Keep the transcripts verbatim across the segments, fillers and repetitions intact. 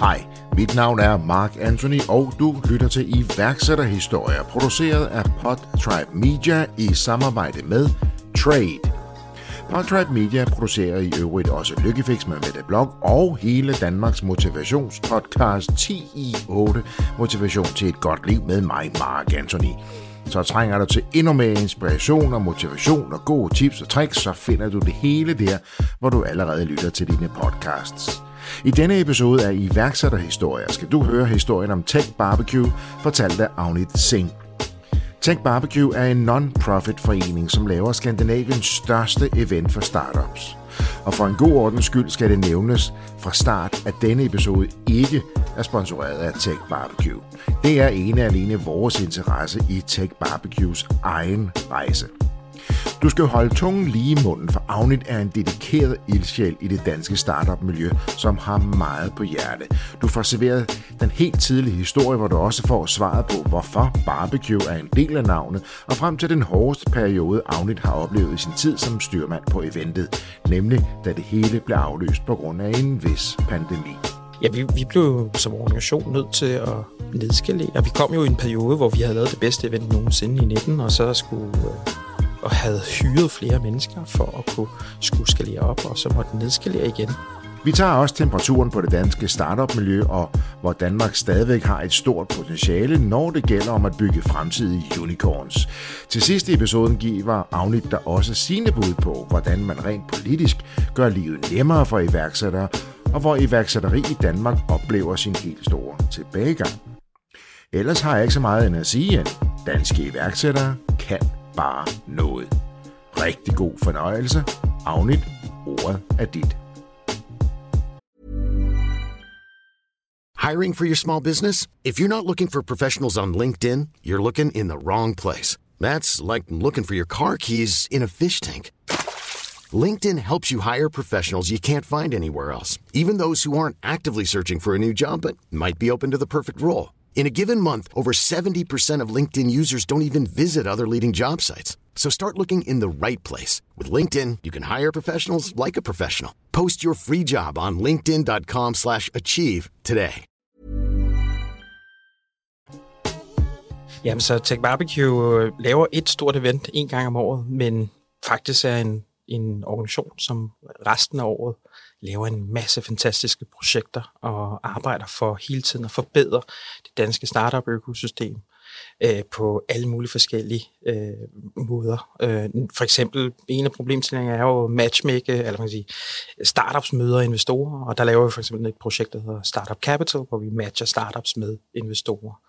Hej, mit navn er Mark Anthony, og du lytter til iværksætterhistorier, produceret af Podtribe Media i samarbejde med Trade. Podtribe Media producerer i øvrigt også Lykkefix med Mette Blok og hele Danmarks motivationspodcast ti i otte, Motivation til et godt liv med mig, Mark Anthony. Så trænger du til endnu mere inspiration og motivation og gode tips og tricks, så finder du det hele der, hvor du allerede lytter til dine podcasts. I denne episode af iværksætterhistorier skal du høre historien om TechBBQ, fortalt af Avnit Singh. TechBBQ er en non-profit forening, som laver Skandinaviens største event for startups. Og for en god ordens skyld skal det nævnes fra start, at denne episode ikke er sponsoreret af TechBBQ. Det er ene og alene vores interesse i TechBBQs egen rejse. Du skal holde tungen lige i munden, for Avnit er en dedikeret ildsjæl i det danske startup-miljø, som har meget på hjerte. Du får serveret den helt tidlige historie, hvor du også får svaret på, hvorfor barbecue er en del af navnet, og frem til den hårdeste periode, Avnit har oplevet i sin tid som styrmand på eventet, nemlig da det hele blev aflyst på grund af en vis pandemi. Ja, vi, vi blev som organisation nødt til at nedskalere. Vi kom jo i en periode, hvor vi havde lavet det bedste event nogensinde i nitten, og så skulle... og havde hyret flere mennesker for at kunne skulle skalere op, og så måtte den nedskalere igen. Vi tager også temperaturen på det danske startup-miljø, og hvor Danmark stadigvæk har et stort potentiale, når det gælder om at bygge fremtidige unicorns. Til sidst i episoden giver Avnit der også sine bud på, hvordan man rent politisk gør livet nemmere for iværksættere, og hvor iværksætteri i Danmark oplever sin helt store tilbagegang. Ellers har jeg ikke så meget end at sige, at danske iværksættere kan bare noget. Rigtig god fornøjelse. Avnit, ordet er dit. Hiring for your small business? If you're not looking for professionals on LinkedIn, you're looking in the wrong place. That's like looking for your car keys in a fish tank. LinkedIn helps you hire professionals you can't find anywhere else, even those who aren't actively searching for a new job but might be open to the perfect role. In a given month, over seventy percent of LinkedIn users don't even visit other leading job sites. So start looking in the right place. With LinkedIn, you can hire professionals like a professional. Post your free job on linkedin.com slash achieve today. Jamen, så TechBBQ laver et stort event en gang om året, men faktisk er en, en organisation, som resten af året laver en masse fantastiske projekter og arbejder for hele tiden at forbedre det danske startup-økosystem øh, på alle mulige forskellige øh, måder. Øh, for eksempel, en af problemstillingerne er jo matchmake, eller man kan sige, startups møder investorer, og der laver vi for eksempel et projekt, der hedder Startup Capital, hvor vi matcher startups med investorer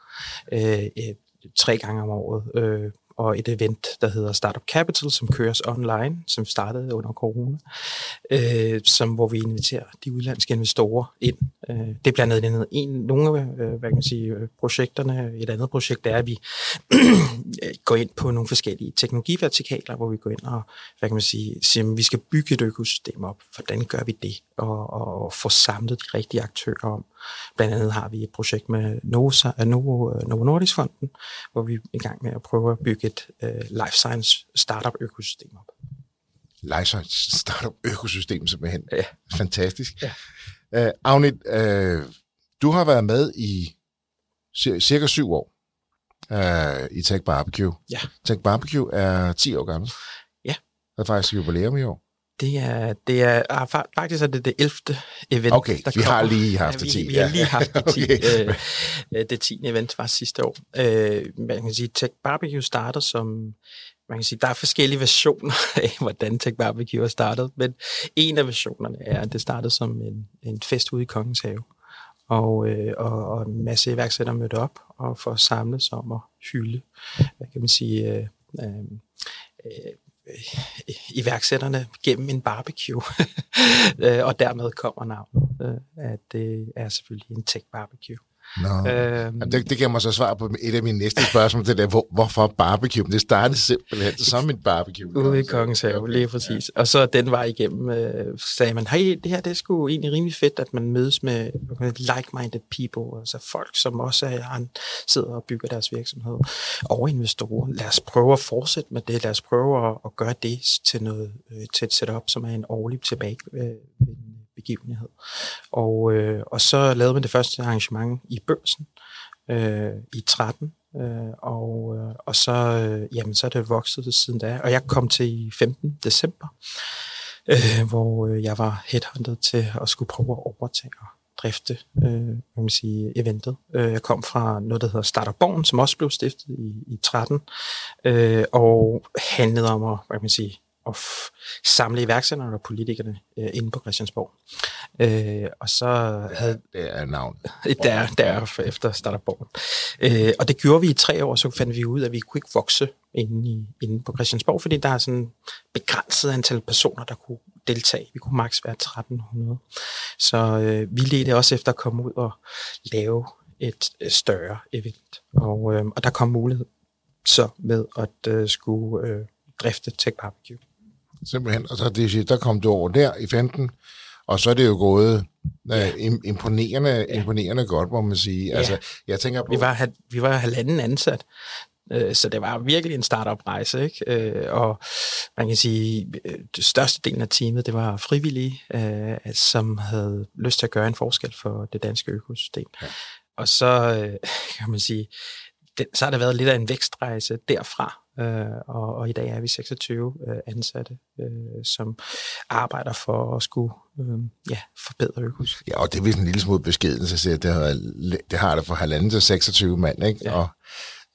øh, øh, tre gange om året. Øh, og et event, der hedder Startup Capital, som køres online, som startede under corona, øh, som, hvor vi inviterer de udenlandske investorer ind. Øh, det er blandt andet en, nogle af øh, hvad kan man sige, projekterne. Et andet projekt er, at vi går ind på nogle forskellige teknologivertikaler, hvor vi går ind og hvad kan man sige, siger, vi skal bygge et økosystem op. Hvordan gør vi det? Og, og få samlet de rigtige aktører om. Blandt andet har vi et projekt med Novo Nordisk Fonden, hvor vi er i gang med at prøve at bygge et uh, life science startup økosystem op. Life science startup økosystem simpelthen. Ja. Fantastisk. Ja. Uh, Avnit, uh, du har været med i cirka syv år uh, i TechBBQ. Ja. TechBBQ er ti år gammel. Ja. Der er faktisk jubilæum i år. Det er, det er ah, faktisk er det det ellevte event, okay, der kommer. Okay, vi har lige haft det ti. Ja, vi, vi har lige haft det ti. okay. øh, det tiende event var sidste år. Øh, man kan sige, TechBBQ starter som... Man kan sige, der er forskellige versioner af, hvordan TechBBQ har startet, men en af versionerne er, at det startede som en, en fest ude i Kongens Have, og, øh, og, og en masse iværksættere mødte op og får samles om at hylde, hvad kan man sige... Øh, øh, øh, iværksætterne gennem en barbecue, og dermed kommer navnet, at det er selvfølgelig en tech-barbecue. No. Øhm, det, det giver mig så svar på et af mine næste spørgsmål, det der, hvor, hvorfor barbecue? Det startede simpelthen som en barbecue. Ude i Kongens Have, lige præcis. Ja. Og så den vej igennem øh, sagde man, hey, det her det er sgu egentlig rimelig fedt, at man mødes med like-minded people, altså folk, som også er, sidder og bygger deres virksomhed, og investorer. Lad os prøve at fortsætte med det, lad os prøve at, at gøre det til, noget, til et setup, som er en årlig tilbage. Øh, begivenhed. Og, øh, og så lavede man det første arrangement i Børsen øh, i tretten, øh, og, øh, og så, øh, jamen, så er det vokset siden da. Og jeg kom til i femtende december, øh, hvor jeg var headhunted til at skulle prøve at overtage drifte, øh, kan man sige, eventet. Jeg kom fra noget, der hedder Startup Born, som også blev stiftet i, i tretten, øh, og handlede om at, hvad man siger, at samle iværksætterne og politikerne øh, inde på Christiansborg. Øh, og så havde... Det er navnet. Der, der efter Startup Born. Øh, og det gjorde vi i tre år, så fandt vi ud, at vi kunne ikke vokse inde, i, inde på Christiansborg, fordi der er sådan begrænset antal personer, der kunne deltage. Vi kunne maks være tretten hundrede. Så øh, vi ledte også efter at komme ud og lave et øh, større event. Og, øh, og der kom mulighed så med at øh, skulle øh, drifte TechBBQ. Simpelthen, og så det, der kom du over der i femten, og så er det jo gået ja. øh, imponerende, ja. imponerende godt, må man sige. Ja. Altså, jeg tænker på... Vi var, vi var halvanden ansat, så det var virkelig en startup-rejse, ikke? Og man kan sige, at størstedelen af teamet, det var frivillige, som havde lyst til at gøre en forskel for det danske økosystem. Ja. Og så kan man sige, så har det været lidt af en vækstrejse derfra. Uh, og, og i dag er vi seksogtyve uh, ansatte, uh, som arbejder for at skulle uh, ja, forbedre økosystemet. Ja, og det er vist en lille smule beskeden, så siger, det har det har der fra halvanden til seksogtyve mand, ikke? Ja. Og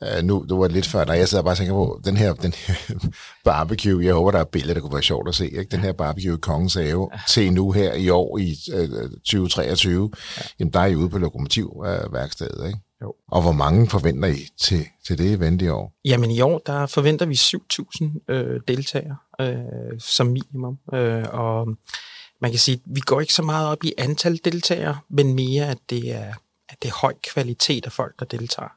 uh, nu det var det lidt før, når jeg sidder bare og tænker på den her, den her barbecue, jeg håber, der er billeder, der kunne være sjovt at se, ikke? Den her barbecue i Kongens Have, ja. Til nu her i år i uh, tyve treogtyve, ja. Jamen der er I ude på Lokomotivværkstedet, ikke? Jo. Og hvor mange forventer I til, til det event i år? Jamen i år, der forventer vi syv tusind øh, deltagere øh, som minimum. Øh, og man kan sige, at vi går ikke så meget op i antal deltagere, men mere, at det er, at det er høj kvalitet af folk, der deltager.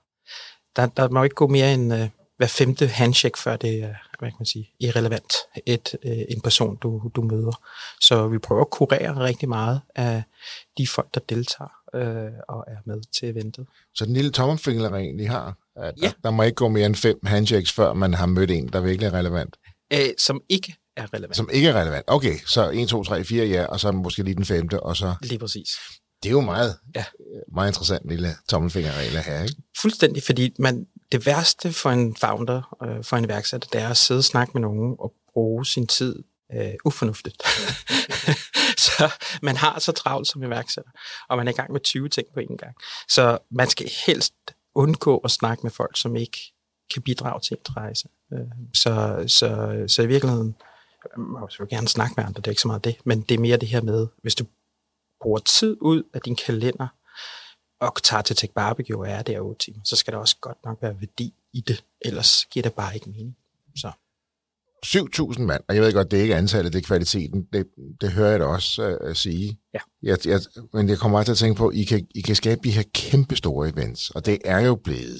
Der, der må ikke gå mere end øh, hver femte handshake, før det er, hvad kan man sige, irrelevant et, øh, en person, du, du møder. Så vi prøver at kurere rigtig meget af de folk, der deltager og er med til eventet. Så den lille tommelfinger, egentlig har, at ja. der, der må ikke gå mere end fem handshakes, før man har mødt en, der virkelig er relevant? Æ, som ikke er relevant. Som ikke er relevant. Okay, så en, to, tre, fire, ja, og så måske lige den femte, og så... Lige præcis. Det er jo meget, ja. meget interessant lille tommelfingerregel at have, ikke? Fuldstændig, fordi man, det værste for en founder, for en iværksætter, det er at sidde og snakke med nogen og bruge sin tid øh, ufornuftigt. Så man har så travlt som iværksætter, og man er i gang med tyve ting på én gang. Så man skal helst undgå at snakke med folk, som ikke kan bidrage til en rejse. Så, så, så i virkeligheden, man vil gerne snakke med andre, det er ikke så meget det, men det er mere det her med, hvis du bruger tid ud af din kalender, og tager til TechBBQ og er der otte timer, så skal der også godt nok være værdi i det, ellers giver det bare ikke mening. Så... syv tusind mand, og jeg ved godt, det er ikke antallet, det er kvaliteten, det, det hører jeg da også øh, sige. Ja. Jeg, jeg, men jeg kommer også til at tænke på, at I kan, I kan skabe de her kæmpe store events, og det er jo blevet,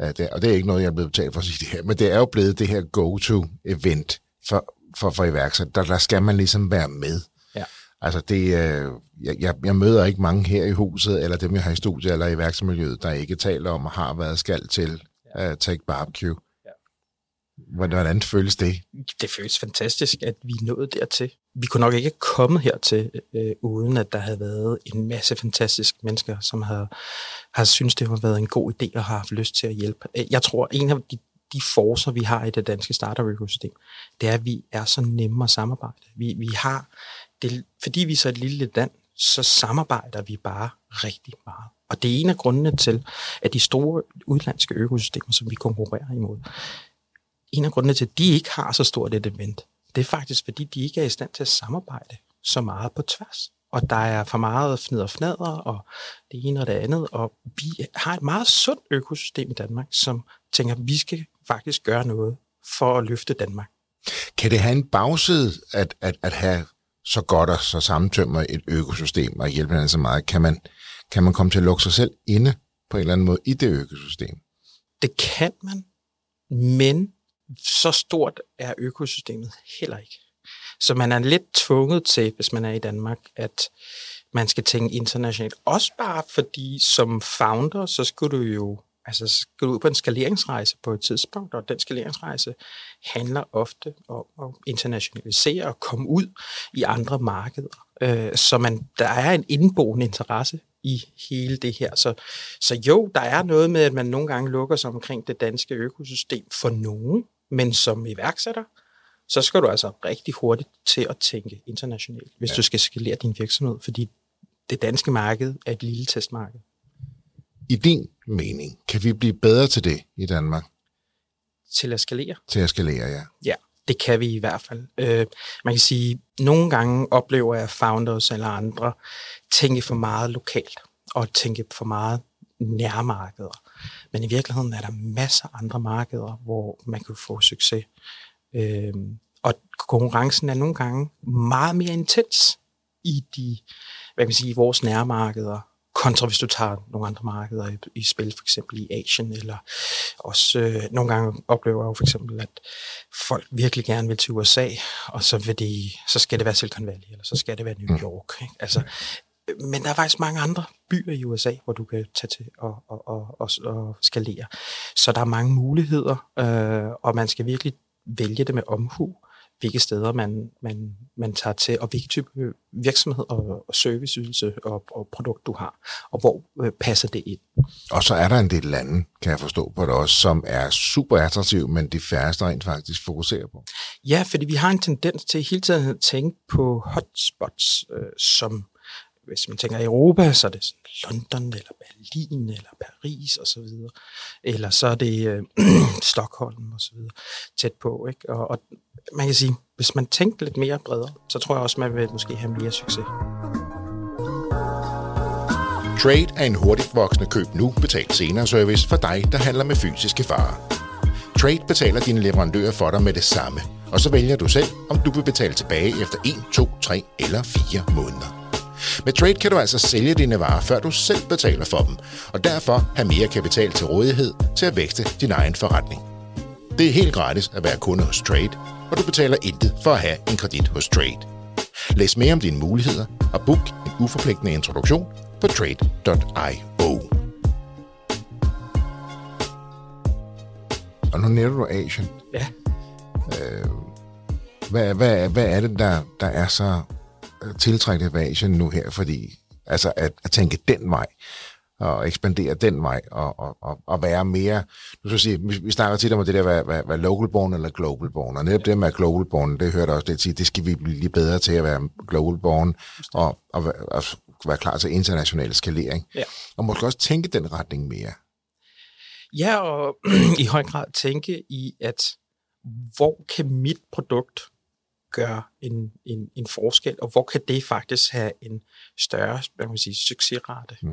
øh, det, og det er ikke noget, jeg er blevet betalt for at sige det her, men det er jo blevet det her go-to-event for, for, for iværksætter. Der, der skal man ligesom være med. Ja. Altså, det, øh, jeg, jeg møder ikke mange her i huset, eller dem, jeg har i studiet, eller i iværksættermiljøet, der ikke taler om, og har været skal til øh, TechBBQ. Hvordan føles det? Det føles fantastisk, at vi nåede dertil. Vi kunne nok ikke komme hertil, øh, uden at der havde været en masse fantastiske mennesker, som havde, har syntes, det har været en god idé og har haft lyst til at hjælpe. Jeg tror, en af de, de forcer, vi har i det danske startup-økosystem, det er, at vi er så nemme at samarbejde. Vi, vi har det, fordi vi er så et lille land, så samarbejder vi bare rigtig meget. Og det er en af grundene til, at de store udenlandske økosystemer, som vi konkurrerer imod, en af grundene til, at de ikke har så stort et event, det er faktisk, fordi de ikke er i stand til at samarbejde så meget på tværs. Og der er for meget fnider og fnader, og det ene og det andet. Og vi har et meget sundt økosystem i Danmark, som tænker, at vi skal faktisk gøre noget for at løfte Danmark. Kan det have en bagside at, at, at have så godt og så sammentømmer et økosystem og hjælpe hinanden så meget? Kan man, kan man komme til at lukke sig selv inde på en eller anden måde i det økosystem? Det kan man, men så stort er økosystemet heller ikke. Så man er lidt tvunget til, hvis man er i Danmark, at man skal tænke internationalt. Også bare fordi som founder, så skal du jo altså, skal du ud på en skaleringsrejse på et tidspunkt, og den skaleringsrejse handler ofte om at internationalisere og komme ud i andre markeder. Øh, så man, der er en indboende interesse i hele det her. Så, så jo, der er noget med, at man nogle gange lukker sig omkring det danske økosystem for nogen, men som iværksætter, så skal du altså rigtig hurtigt til at tænke internationalt, hvis ja. du skal skalere din virksomhed, fordi det danske marked er et lille testmarked. I din mening, kan vi blive bedre til det i Danmark? Til at skalere? Til at skalere, ja. Ja, det kan vi i hvert fald. Øh, man kan sige, at nogle gange oplever jeg founders eller andre tænke for meget lokalt og tænke for meget nærmarkeder. Men i virkeligheden er der masser af andre markeder, hvor man kan få succes. Øh, og konkurrencen er nogle gange meget mere intens i de, hvad kan man sige, i vores nærmarkeder, kontra hvis du tager nogle andre markeder i, i spil, for eksempel i Asien, eller også øh, nogle gange oplever jeg jo for eksempel, at folk virkelig gerne vil til U S A, og så, vil de, så skal det være Silicon Valley, eller så skal det være New York. Ikke? Altså, men der er faktisk mange andre byer i U S A, hvor du kan tage til og, og, og, og, og skalere. Så der er mange muligheder, øh, og man skal virkelig vælge det med omhu, hvilke steder man, man, man tager til, og hvilke type virksomhed og, og serviceydelse og, og produkt, du har, og hvor øh, passer det ind. Og så er der en del lande, kan jeg forstå på det også, som er super attraktive, men de færreste rent faktisk fokuserer på. Ja, fordi vi har en tendens til hele tiden at tænke på hotspots, øh, som hvis man tænker Europa, så er det London, eller Berlin, eller Paris, og så videre. Eller så er det øh, Stockholm, og så videre, tæt på, ikke? Og, og man kan sige, hvis man tænker lidt mere bredere, så tror jeg også, man vil måske have mere succes. Trade er en hurtigt voksende køb nu, betalt senere service for dig, der handler med fysiske varer. Trade betaler dine leverandører for dig med det samme, og så vælger du selv, om du vil betale tilbage efter en, to, tre eller fire måneder. Med Trade kan du altså sælge dine varer, før du selv betaler for dem, og derfor have mere kapital til rådighed til at vækste din egen forretning. Det er helt gratis at være kunde hos Trade, og du betaler intet for at have en kredit hos Trade. Læs mere om dine muligheder og book en uforpligtende introduktion på trade punktum i o. Og nu nævner du Asien. Ja. Øh, hvad, hvad, hvad er det, der, der er så tiltrækket af Asien nu her, fordi altså at, at tænke den vej og ekspandere den vej og, og, og, og være mere, nu skal sige, vi, vi snakker tit om det der, hvad, hvad, hvad local born eller global born, og netop det med global born, det hørte også lidt sige, det skal vi blive lige bedre til at være global born og, og, og være klar til international skalering. Ja. Og måske også tænke den retning mere. Ja, og i høj grad tænke i, at hvor kan mit produkt gøre en, en, en forskel, og hvor kan det faktisk have en større, hvad man siger, succesrate. Mm.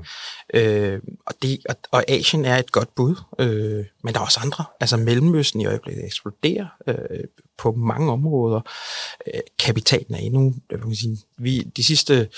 Øh, og, det, og, og Asien er et godt bud, øh, men der er også andre. Altså Mellemøsten i øjeblikket eksploderer øh, på mange områder. Øh, kapitalen er endnu, hvad man siger, vi, de sidste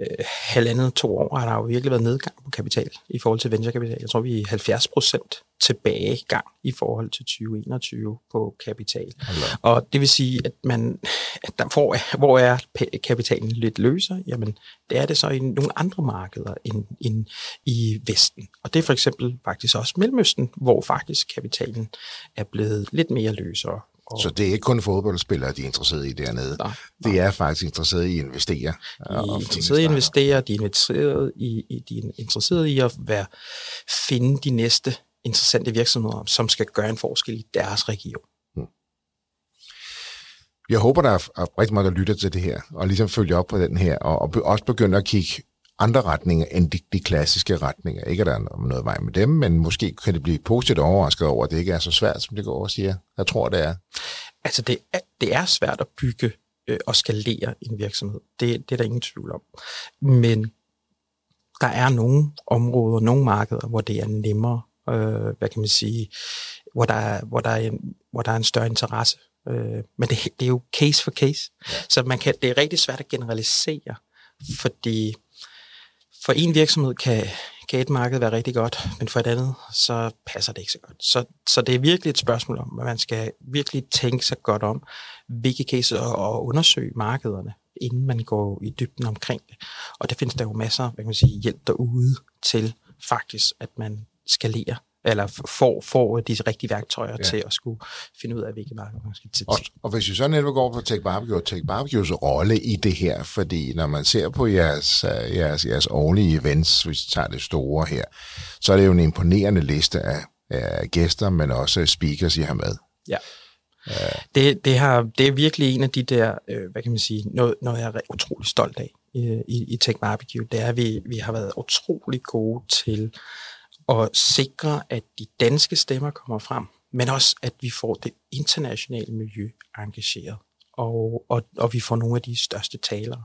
øh, halvandet, to år har der jo virkelig været nedgang på kapital i forhold til venturekapital. Jeg tror, vi er halvfjerds procent tilbagegang i forhold til tyve enogtyve på kapital. Hello. Og det vil sige, at man, at der, hvor, er, hvor er kapitalen lidt løser? Jamen, det er det så i nogle andre markeder end, end i Vesten. Og det er for eksempel faktisk også Mellemøsten, hvor faktisk kapitalen er blevet lidt mere løsere. Og så det er ikke kun fodboldspillere, de er interesserede i dernede. Nej, nej. De er faktisk interesserede i at investere. De er interesserede i at investere, de er interesserede i, de er interesserede i at være, finde de næste interessante virksomheder, som skal gøre en forskel i deres region. Hmm. Jeg håber, der er rigtig mange, der lytter til det her, og ligesom følger op på den her, og, og også begynder at kigge andre retninger end de, de klassiske retninger. Ikke at der er noget vej med dem, men måske kan det blive positivt overrasket over, at det ikke er så svært, som det går og siger. Jeg tror, det er. Altså, det er, det er svært at bygge øh, og skalere en virksomhed. Det, det er der ingen tvivl om. Men der er nogle områder, nogle markeder, hvor det er nemmere. Øh, hvad kan man sige, hvor der er, hvor der er, en, hvor der er en større interesse. Øh, men det, det er jo case for case. Ja. Så man kan, det er rigtig svært at generalisere, fordi for en virksomhed kan, kan et marked være rigtig godt, men for et andet, så passer det ikke så godt. Så, så det er virkelig et spørgsmål om, at man skal virkelig tænke sig godt om, hvilke cases, og, og undersøge markederne, inden man går i dybden omkring det. Og der findes der jo masser, hvad kan man sige, hjælp derude til faktisk, at man skalere eller får, får de rigtige værktøjer ja. til at skulle finde ud af, hvilke markeder man skal til. Og, og hvis vi så netop går på TechBBQ, TechBBQ's rolle i det her, fordi når man ser på jeres, jeres, jeres årlige events, hvis vi tager det store her, så er det jo en imponerende liste af, af gæster, men også speakers, I har med. Ja. Det, det, har, det er virkelig en af de der, øh, hvad kan man sige, noget, noget jeg er utrolig stolt af i, i, i TechBBQ, det er, at vi, vi har været utrolig gode til at sikre, at de danske stemmer kommer frem, men også, at vi får det internationale miljø engageret, og, og, og vi får nogle af de største talere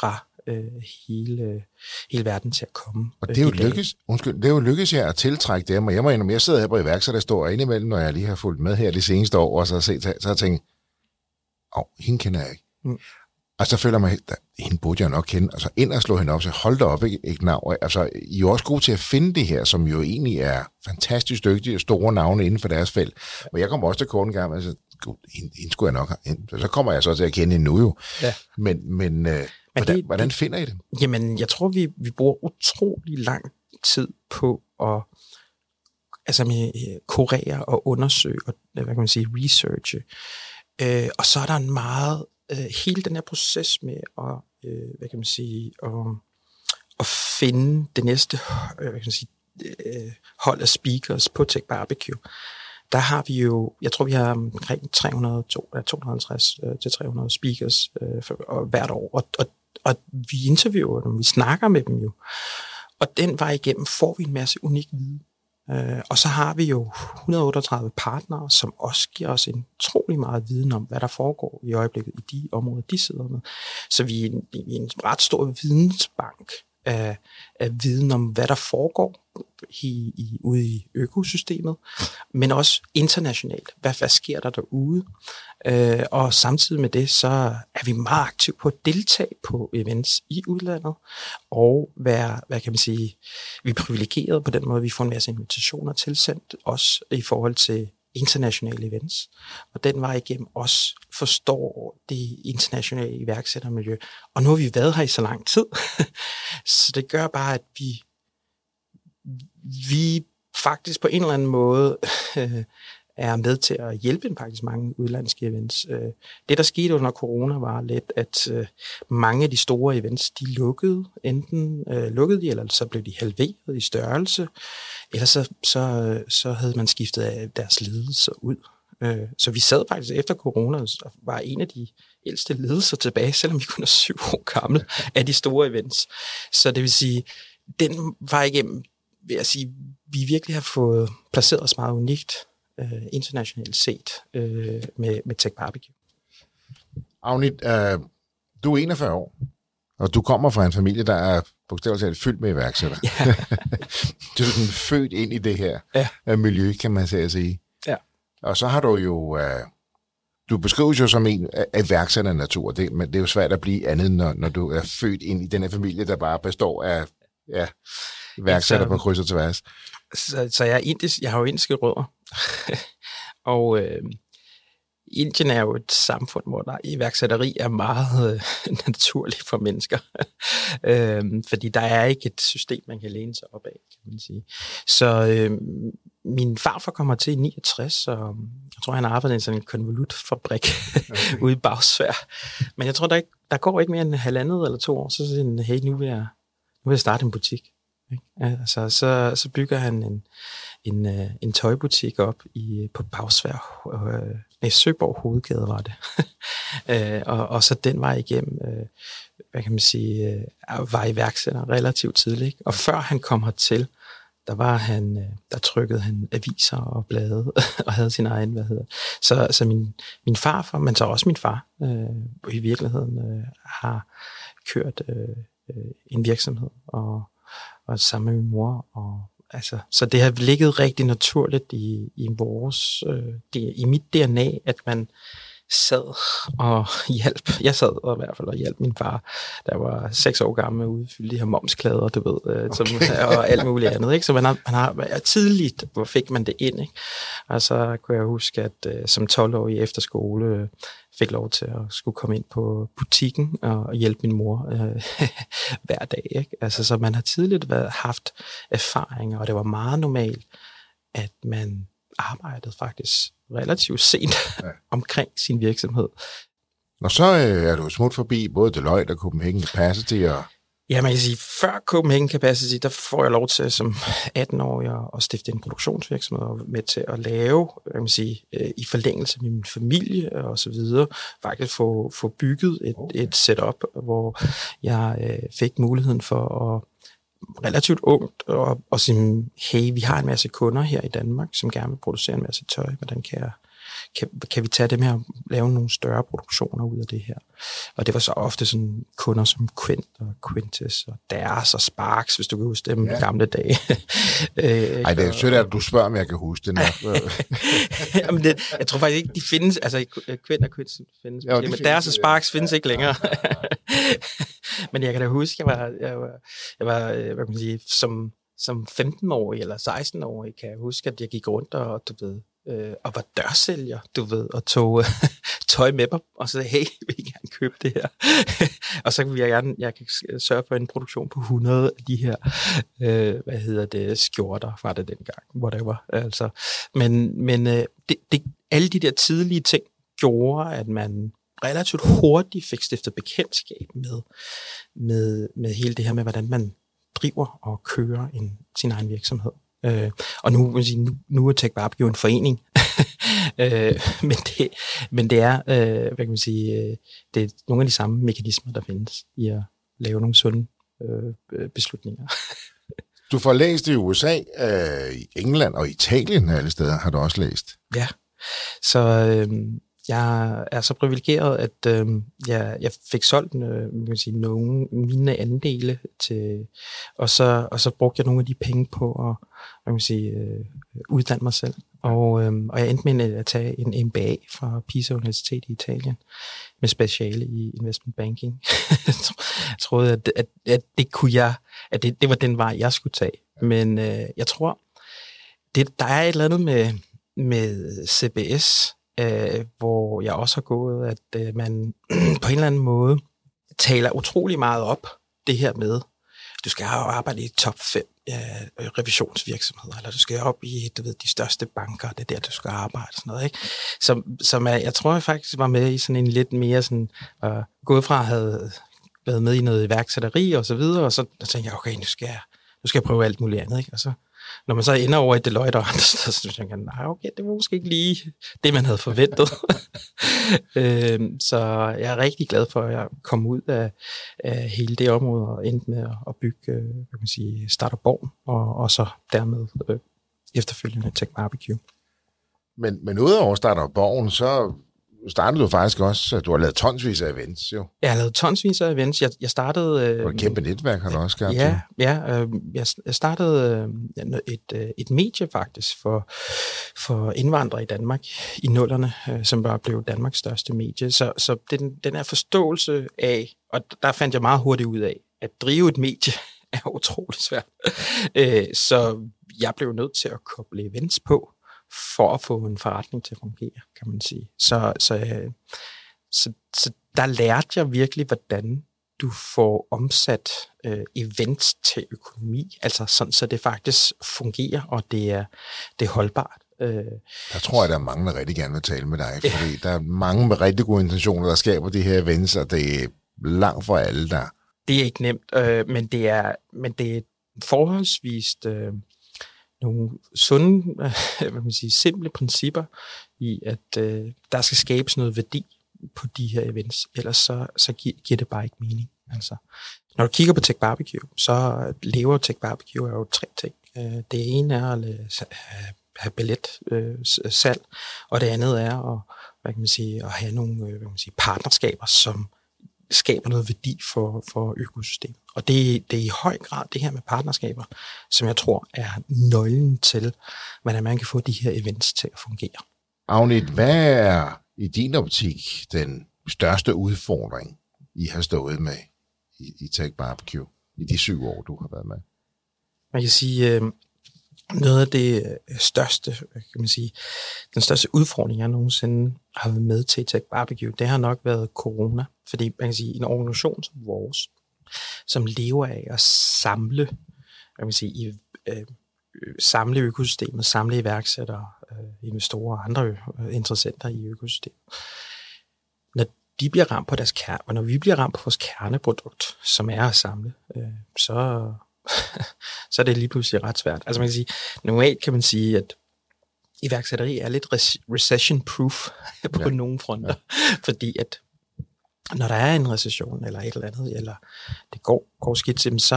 fra øh, hele, hele verden til at komme. Og det er jo lykkes, undskyld, det er jo lykkes her at tiltrække dem, og jeg må indrømme, jeg sidder her på iværksætter, der står indimellem, når jeg lige har fulgt med her de seneste år, og så har set, så har tænkt, åh, hende kender jeg ikke. Mm. Og så føler man, at hende burde jeg nok kende, og så ind og slå hende op, så hold da op, ikke, ikke navn. Altså, I er jo også gode til at finde det her, som jo egentlig er fantastisk dygtige og store navne inden for deres felt. Og jeg kommer også til kort en gang, og så hende, hende skulle jeg nok have. Så kommer jeg så til at kende hende nu jo. Ja. Men, men, øh, men hvordan, det, hvordan finder I det? Jamen, jeg tror, vi, vi bruger utrolig lang tid på at altså med, kurere og undersøge, og hvad kan man sige, researche. Øh, og så er der en meget hele den her proces med at, øh, hvad kan man sige, at, at finde det næste øh, hvad kan man sige, øh, hold af speakers på TechBBQ, der har vi jo, jeg tror vi har omkring tre hundrede, to hundrede og halvtreds til tre hundrede speakers øh, for, og, hvert år, og, og, og vi interviewer dem, vi snakker med dem jo, og den vej igennem får vi en masse unik viden. Uh, og så har vi jo et hundrede og otteogtredive partnere, som også giver os en utrolig meget viden om, hvad der foregår i øjeblikket i de områder, de sidder med. Så vi er en, en ret stor vidensbank af, af viden om, hvad der foregår i, i, ude i økosystemet, men også internationalt. Hvad, hvad sker der derude? Uh, og samtidig med det, så er vi meget aktive på at deltage på events i udlandet, og være, hvad kan man sige, vi er privilegerede på den måde, vi får en masse invitationer tilsendt, også i forhold til internationale events, og den vej igennem også forstår det internationale iværksættermiljø. Og nu har vi været her i så lang tid, så det gør bare, at vi vi faktisk på en eller anden måde øh, er med til at hjælpe faktisk mange udlandske events. Det, der skete under corona, var lidt, at øh, mange af de store events, de lukkede, enten øh, lukkede de, eller så blev de halveret i størrelse, eller så, så, så havde man skiftet af deres ledelser ud. Øh, så vi sad faktisk efter corona og var en af de ældste ledelser tilbage, selvom vi kun er syv år gamle af de store events. Så det vil sige, den var igennem, vil jeg sige, vi virkelig har fået placeret os meget unikt øh, internationalt set øh, med, med TechBBQ. Avnit, øh, du er enogfyrre år, og du kommer fra en familie, der er bogstaveligt talt fyldt med iværksættere. Ja. Du er sådan født ind i det her ja. miljø, kan man sige. Ja. Og så har du jo, øh, du beskrives jo som en af iværksætternatur, det, men det er jo svært at blive andet, når, når du er født ind i den her familie, der bare består af ja, værksætter på kryds og tværs. Så, så jeg, er indisk, jeg har jo indiske rødder. Og øh, Indien er jo et samfund, hvor der iværksætteri er meget øh, naturligt for mennesker. øh, fordi der er ikke et system, man kan læne sig op af, kan man sige. Så øh, min farfar kommer til i niogtres, og jeg tror, han arbejder i sådan en konvolutfabrik okay. ude i Bagsværd. Men jeg tror, der, ikke, der går ikke mere end halvandet eller to år, så siger han, hey, nu vil jeg Nu vil jeg starte en butik. Altså, så, så bygger han en, en, en tøjbutik op i, på Bagsværd. Øh, Søborg Hovedgade var det. øh, og, og så den vej igennem, øh, hvad kan man sige, øh, var iværksætter relativt tidligt. Og før han kom hertil, der, var han, øh, der trykkede han aviser og blade, og havde sin egen, hvad hedder. Så, så min, min farfar, men så også min far, øh, i virkeligheden øh, har kørt... Øh, en virksomhed, og, og sammen med min mor. Og, altså, så det har ligget rigtig naturligt i, i vores, øh, det, i mit D N A, at man sad og hjalp. Jeg sad og i hvert fald og hjalp min far, der var seks år gammel, med at udfylde de her momsklæder, du ved, øh, som, okay. og alt muligt andet. Ikke? Så man har, man har tidligt, hvor fik man det ind. Ikke? Og så kunne jeg huske, at øh, som tolv-årig efterskole, øh, fik lov til at skulle komme ind på butikken og hjælpe min mor øh, hver dag. Ikke? Altså, så man har tidligt været, haft erfaringer, og det var meget normalt, at man arbejdede faktisk relativt sent ja. omkring sin virksomhed. Og så øh, er du smut forbi både Deloitte og Copenhagen Capacity og... Ja, man kan sige, før Copenhagen Capacity, der får jeg lov til som atten-årig at stifte en produktionsvirksomhed og med til at lave, kan man sige, i forlængelse med min familie og så videre, faktisk få, få bygget et, okay. et setup, hvor jeg øh, fik muligheden for at relativt ungt og, og sige, hey, vi har en masse kunder her i Danmark, som gerne vil producere en masse tøj, hvordan kan jeg Kan, kan vi tage dem her og lave nogle større produktioner ud af det her? Og det var så ofte sådan kunder som Quint og Quintus og Deres og Sparks, hvis du kan huske dem ja. gamle dage. Ej, det er sødt, at du spørger, om jeg kan huske det nok. Jamen det, jeg tror faktisk ikke, de findes, altså Quint og Quintus findes, jo, de men Deres og Sparks det. findes ikke længere. Men jeg kan da huske, jeg var, jeg var, jeg var hvad kan man sige, som, som femten-årig eller seksten-årig, kan jeg huske, at jeg gik rundt og, du ved, Øh, og var dørsælger, du ved, og tog øh, tøj med mig, og så sagde, hey, vil I gerne købe det her? Og så vil jeg gerne, jeg kan sørge for en produktion på hundrede af de her, øh, hvad hedder det, skjorter fra det dengang, whatever, altså. Men, men øh, det, det, alle de der tidlige ting gjorde, at man relativt hurtigt fik stiftet bekendtskab med, med, med hele det her med, hvordan man driver og kører en, sin egen virksomhed. Øh, og nu, nu, nu er TechBBQ jo en forening, øh, men, det, men det er, øh, hvad kan man sige, det er nogle af de samme mekanismer, der findes i at lave nogle sunde øh, beslutninger. Du får læst i U S A, øh, i England og Italien, alle steder har du også læst. Ja, så øh, jeg er så privilegeret, at øh, jeg, jeg fik solgt øh, kan man sige, nogle mine andele, til, og, så, og så brugte jeg nogle af de penge på at kan man sige, øh, uddanne mig selv. Og, øh, og jeg endte med at tage en M B A fra Pisa Universitet i Italien med speciale i investment banking. Jeg troede, at, at, at, det, kunne jeg, at det, det var den vej, jeg skulle tage. Men øh, jeg tror, det, der er et eller andet med, med C B S, Æh, hvor jeg også har gået, at øh, man på en eller anden måde taler utrolig meget op det her med, du skal arbejde i top fem øh, revisionsvirksomheder, eller du skal op i du ved, de største banker, det er der, du skal arbejde, sådan noget, ikke? Som, som jeg, jeg tror, jeg faktisk var med i sådan en lidt mere sådan, øh, gået fra at have været med i noget iværksætteri og så videre, og så tænkte jeg, okay, nu skal jeg, nu skal jeg prøve alt muligt andet, ikke? Og så når man så ender over i Deloitte og andre steder, så tænker jeg, nej, okay, det var måske ikke lige det, man havde forventet. øhm, så jeg er rigtig glad for, at jeg kom ud af, af hele det område og endte med at bygge, hvad kan man sige, Startup Born, og, og så dermed øh, efterfølgende TechBBQ. Men, men udover Startup Born, så startede du faktisk også, du har lavet tonsvis af events, jo. Jeg har lavet tonsvis af events. Jeg, jeg startede... Øh, og et kæmpe netværk har du også skabt. Ja, ja øh, jeg startede øh, et, øh, et medie faktisk for, for indvandrere i Danmark i nullerne, øh, som bare blev Danmarks største medie. Så, så den, den her forståelse af, og der fandt jeg meget hurtigt ud af, at drive et medie er utroligt svært. øh, så jeg blev nødt til at koble events på, for at få en forretning til at fungere, kan man sige. Så, så, så, så der lærte jeg virkelig, hvordan du får omsat øh, events til økonomi, altså sådan, så det faktisk fungerer, og det er, det er holdbart. Øh, der tror jeg, der er mange, der rigtig gerne vil tale med dig, fordi ja. der er mange med rigtig gode intentioner, der skaber de her events, og det er langt fra alle der. Det er ikke nemt, øh, men, det er, men det er forholdsvist... Øh, nogle sunde, hvad kan man sige, simple principper i, at øh, der skal skabes noget værdi på de her events, ellers så, så gi- giver det bare ikke mening. Altså, når du kigger på TechBBQ, så lever TechBBQ er jo tre ting. Det ene er at have billetsalg, øh, og det andet er at, hvad kan man sige, at have nogle hvad kan man sige, partnerskaber, som skaber noget værdi for, for økosystemet. Og det, det er i høj grad det her med partnerskaber, som jeg tror er nøglen til, hvordan man kan få de her events til at fungere. Avnit, hvad er i din optik den største udfordring, I har stået med i, i TechBBQ i de syv år, du har været med? Man kan sige, noget af det største, kan man sige, den største udfordring, jeg nogensinde har været med til TechBBQ, det har nok været corona. Fordi man kan sige, en organisation som vores, som lever af at samle, kan man sige, i, øh, samle økosystemet, samle iværksættere, investorer og andre interessenter i økosystemet. Når de bliver ramt på deres kerne, og når vi bliver ramt på vores kerneprodukt, som er at samle, så, så er det lige pludselig ret svært. Altså man kan sige, normalt kan man sige, at iværksætteri er lidt recession-proof på ja. nogle fronter, ja. fordi at når der er en recession eller et eller andet, eller det går, går skidt til dem, så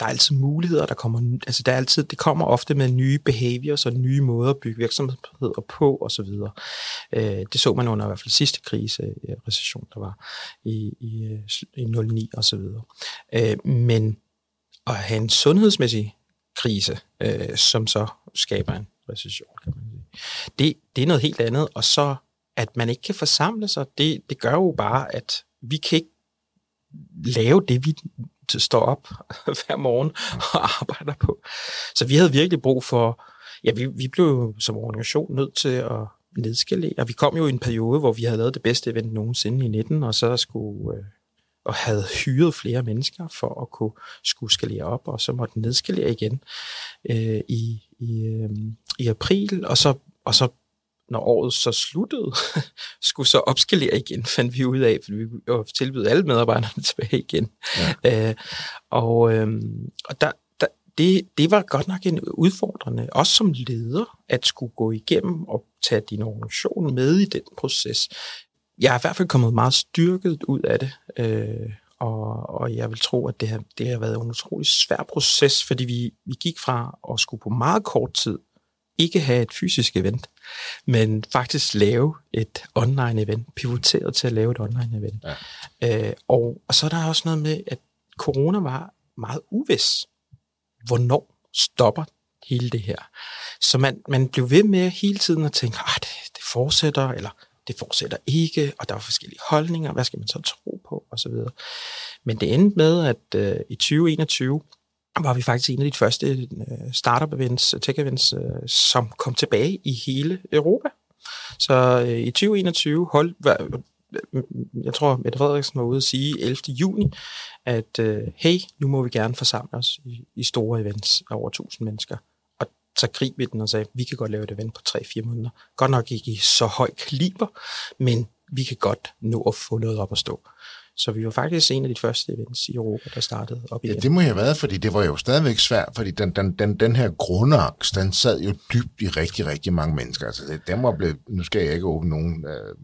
der er altid muligheder, der kommer, altså der er altid, det kommer ofte med nye behaviors og nye måder at bygge virksomheder på og så videre. Det så man under i hvert fald sidste krise, recession der var i, i, i nul ni og så videre. Men at have en sundhedsmæssig krise, som så skaber en recession, kan man sige, det, det er noget helt andet, og så at man ikke kan forsamle sig, det, det gør jo bare, at vi kan ikke lave det, vi står op hver morgen og arbejder på. Så vi havde virkelig brug for, ja, vi, vi blev jo som organisation nødt til at nedskalere, og vi kom jo i en periode, hvor vi havde lavet det bedste event nogensinde i nitten, og så skulle, øh, og havde hyret flere mennesker for at kunne skulle skalere op, og så måtte nedskalere igen øh, i, i, øh, i april, og så, og så når året så sluttede, skulle så opskalere igen, fandt vi ud af, fordi vi tilbyder alle medarbejderne tilbage igen. Ja. Øh, og øhm, og der, der, det, det var godt nok en udfordrende, også som leder, at skulle gå igennem og tage din organisation med i den proces. Jeg er i hvert fald kommet meget styrket ud af det, øh, og, og jeg vil tro, at det har, det har været en utrolig svær proces, fordi vi, vi gik fra at skulle på meget kort tid ikke have et fysisk event, men faktisk lave et online event, pivoteret til at lave et online event. Ja. Øh, og, og så er der også noget med, at corona var meget uvis. Hvornår stopper hele det her? Så man, man blev ved med hele tiden at tænke, at det, det fortsætter, eller det fortsætter ikke, og der var forskellige holdninger, hvad skal man så tro på, og så videre. Men det endte med, at øh, i tyve enogtyve, var vi faktisk en af de første startup-events, tech-events, som kom tilbage i hele Europa. Så i tyve enogtyve holdt, jeg tror, Mette Frederiksen var ude at sige ellevte juni, at hey, nu må vi gerne forsamle os i store events af over tusind mennesker. Og så grib vi den og sagde, vi kan godt lave et event på tre fire måneder. Godt nok ikke i så høj kaliber, men vi kan godt nå at få noget op at stå. Så vi var faktisk en af de første events i Europa, der startede op igen. Ja, det må jeg have været, fordi det var jo stadigvæk svært, fordi den, den, den, den her grundangst, den sad jo dybt i rigtig, rigtig mange mennesker. Altså, den var blevet, nu skal jeg ikke åbne nogen øh,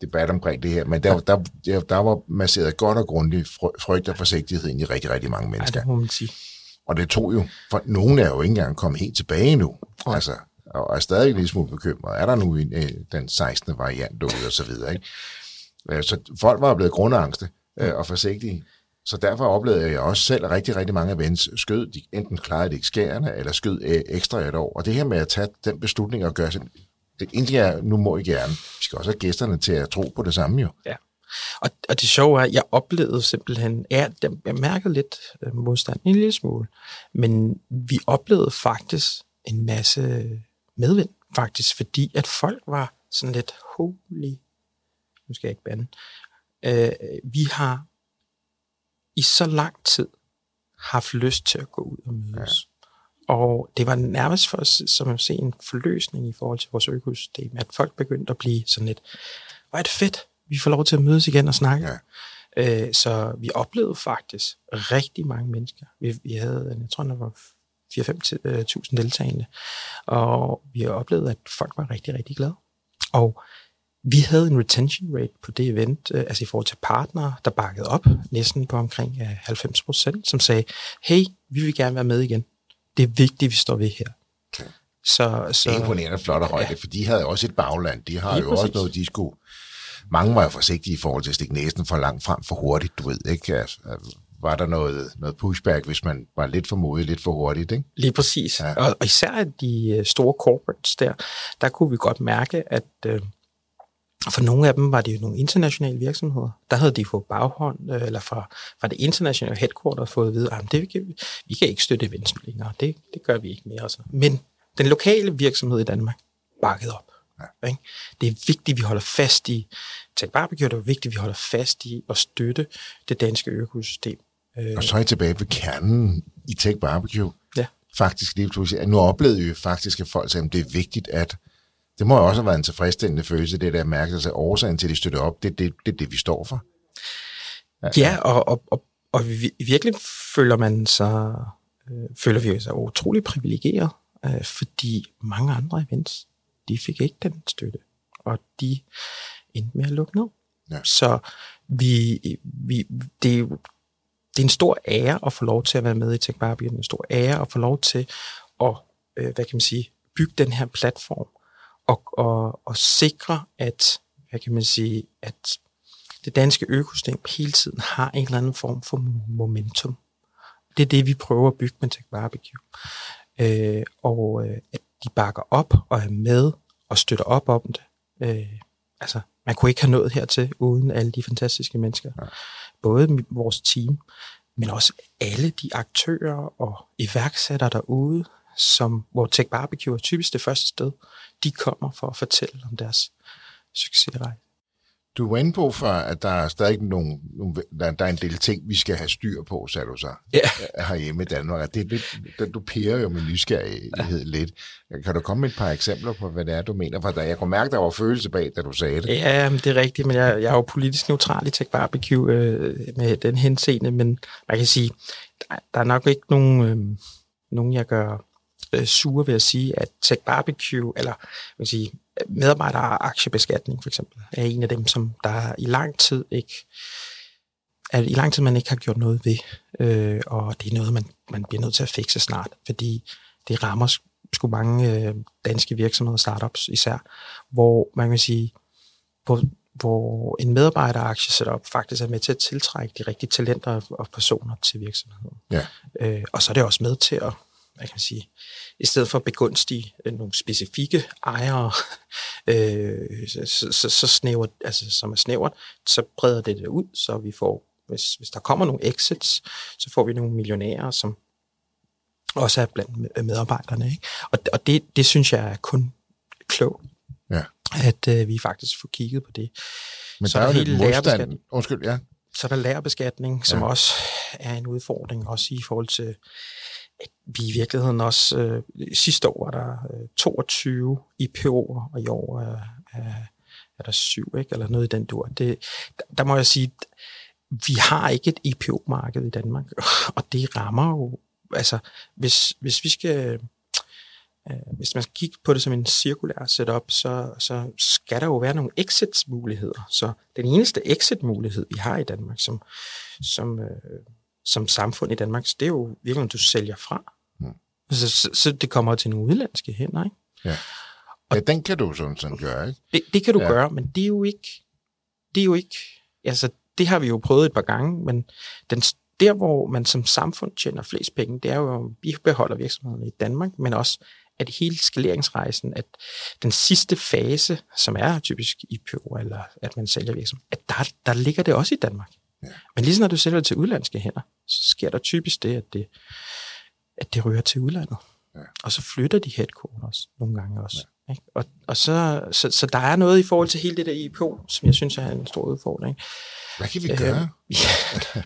debat omkring det her, men der, der, der, der var masseret godt og grundigt frygt og forsigtighed ind i rigtig, rigtig mange mennesker. Ja, det må man sige. Og det tog jo, for nogen er jo ikke engang kommet helt tilbage endnu, ja. altså, og er stadig lidt smule bekymret. Er der nu en, øh, den sekstende variant derude, og så videre, ikke? Så folk var blevet grundangste og forsigtige, så derfor oplevede jeg også selv, at rigtig, rigtig mange events skød, de enten klarede det ikke skærende, eller skød ekstra et år. Og det her med at tage den beslutning og gøre sig, det indtil jeg, nu må I gerne, vi skal også have gæsterne til at tro på det samme jo. Ja, og, og det sjove er, at jeg oplevede simpelthen, ja, jeg mærkede lidt modstand en lille smule, men vi oplevede faktisk en masse medvind, faktisk, fordi at folk var sådan lidt holy. Nu skal jeg ikke bande. Øh, vi har i så lang tid haft lyst til at gå ud og mødes. Ja. Og det var nærmest for os, som at se en forløsning i forhold til vores økosystem, at folk begyndte at blive sådan lidt, hvor er det fedt, vi får lov til at mødes igen og snakke. Ja. Øh, så vi oplevede faktisk rigtig mange mennesker. Vi, vi havde, jeg tror, der var fire til fem tusind deltagende, og vi oplevede, at folk var rigtig, rigtig glade. Og vi havde en retention rate på det event, altså i forhold til partnere, der bakkede op næsten på omkring halvfems procent, som sagde, hey, vi vil gerne være med igen. Det er vigtigt, vi står ved her. Okay. Så, så, det er imponerende flot og højde, ja. For de havde også et bagland. De har jo præcis. Også noget, de skulle... Mange var jo forsigtige i forhold til at stikke næsen for langt frem for hurtigt, du ved, ikke? Altså, var der noget, noget pushback, hvis man var lidt for modig, lidt for hurtigt, ikke? Lige præcis. Ja. Og, og især de store corporates der, der kunne vi godt mærke, at... Øh, for nogle af dem var det jo nogle internationale virksomheder. Der havde de fået baghånd, eller fra, fra det internationale headquarter fået at vide, at vi kan, vi kan ikke støtte events længere. Det, det gør vi ikke mere. Altså. Men den lokale virksomhed i Danmark bakkede op. Ja. Ikke? Det er vigtigt, vi holder fast i, TechBBQ, det er vigtigt, vi holder fast i at støtte det danske økosystem. Og så er I tilbage ved kernen i TechBBQ. Ja. faktisk lige pludselig, at nu oplevede jo faktisk, at folk sagde, at det er vigtigt, at det må jo også have været en tilfredsstillende følelse, det der mærke, at årsagen til, at de støtter op, det er det, det, det, vi står for. Altså. Ja, og, og, og, og virkelig føler man sig, øh, føler vi sig utrolig privilegeret, øh, fordi mange andre events, de fik ikke den støtte, og de endte med at lukke ned. Ja. Så vi, vi, det er jo Det er en stor ære at få lov til at være med i TechBBQ. Det er en stor ære at få lov til at øh, hvad kan man sige, bygge den her platform og, og, og sikre, at, hvad kan man sige, at det danske økosystem hele tiden har en eller anden form for momentum. Det er det, vi prøver at bygge med TechBBQ. Øh, og øh, at de bakker op og er med og støtter op om det. Øh, altså, man kunne ikke have nået hertil uden alle de fantastiske mennesker. Ja. Både vores team, men også alle de aktører og iværksættere derude, som, hvor TechBBQ er typisk det første sted, de kommer for at fortælle om deres succesrejse. Du var inde på for, at der er stadig nogle, der er en del ting, vi skal have styr på, sagde du så, yeah. herhjemme i Danmark. Det er lidt, du pærer jo min nysgerrighed yeah. lidt. Kan du komme med et par eksempler på, hvad det er, du mener? For jeg kunne mærke, der var følelse bag, da du sagde det. Ja, det er rigtigt, men jeg, jeg er jo politisk neutral i TechBBQ øh, med den henseende, men man kan sige, der, der er nok ikke nogen, øh, nogen jeg gør øh, sure ved at sige, at TechBBQ, eller man kan sige, medarbejder- og aktiebeskatning for eksempel er en af dem, som der i lang tid ikke, at i lang tid man ikke har gjort noget ved, øh, og det er noget man man bliver nødt til at fikse snart, fordi det rammer sgu mange øh, danske virksomheder og startups især, hvor man kan sige, hvor, hvor en medarbejder- og aktiesetup faktisk er med til at tiltrække de rigtige talenter og personer til virksomheden, ja. øh, og så er det også med til at Jeg kan sige, i stedet for at begunstige nogle specifikke ejere, øh, så, så, så snæver, altså, som er snævert, så breder det det ud, så vi får, hvis, hvis der kommer nogle exits, så får vi nogle millionærer, som også er blandt medarbejderne. Ikke? Og, og det, det synes jeg er kun klogt, ja. at øh, vi faktisk får kigget på det. Men så der er jo lidt modstand. Undskyld, ja. Så er der lærerbeskatning, som ja. også er en udfordring, også i forhold til vi i virkeligheden også, øh, sidste år var der øh, toogtyve I P O'er, og i år øh, øh, er der syv, ikke? Eller noget i den dur. Det, der må jeg sige, vi har ikke et I P O-marked i Danmark, og det rammer jo, altså hvis, hvis vi skal, øh, hvis man skal kigge på det som en cirkulær setup, så, så skal der jo være nogle exit-muligheder. Så den eneste exit-mulighed, vi har i Danmark, som, som øh, som samfund i Danmark, det er jo virkelig, du sælger fra. Mm. Så, så, så det kommer til nogle udlandske hænder, ikke? Ja, og ja den kan du sådan, sådan gøre, ikke? Det, det kan du ja. gøre, men det er jo ikke, det er jo ikke, altså det har vi jo prøvet et par gange, men den, der, hvor man som samfund tjener flest penge, det er jo, vi beholder virksomhederne i Danmark, men også, at hele skaleringsrejsen, at den sidste fase, som er typisk I P O, eller at man sælger virksomheden, at der, der ligger det også i Danmark. Ja. Men lige så når du sælger til udlandske hænder, så sker der typisk det, at det, at det ryger til udlandet. Ja. Og så flytter de headquarters nogle gange også. Ja. Ikke? Og, og så, så, så der er noget i forhold til hele det der I P O, som jeg synes er en stor udfordring. Hvad kan vi gøre? Øh, ja,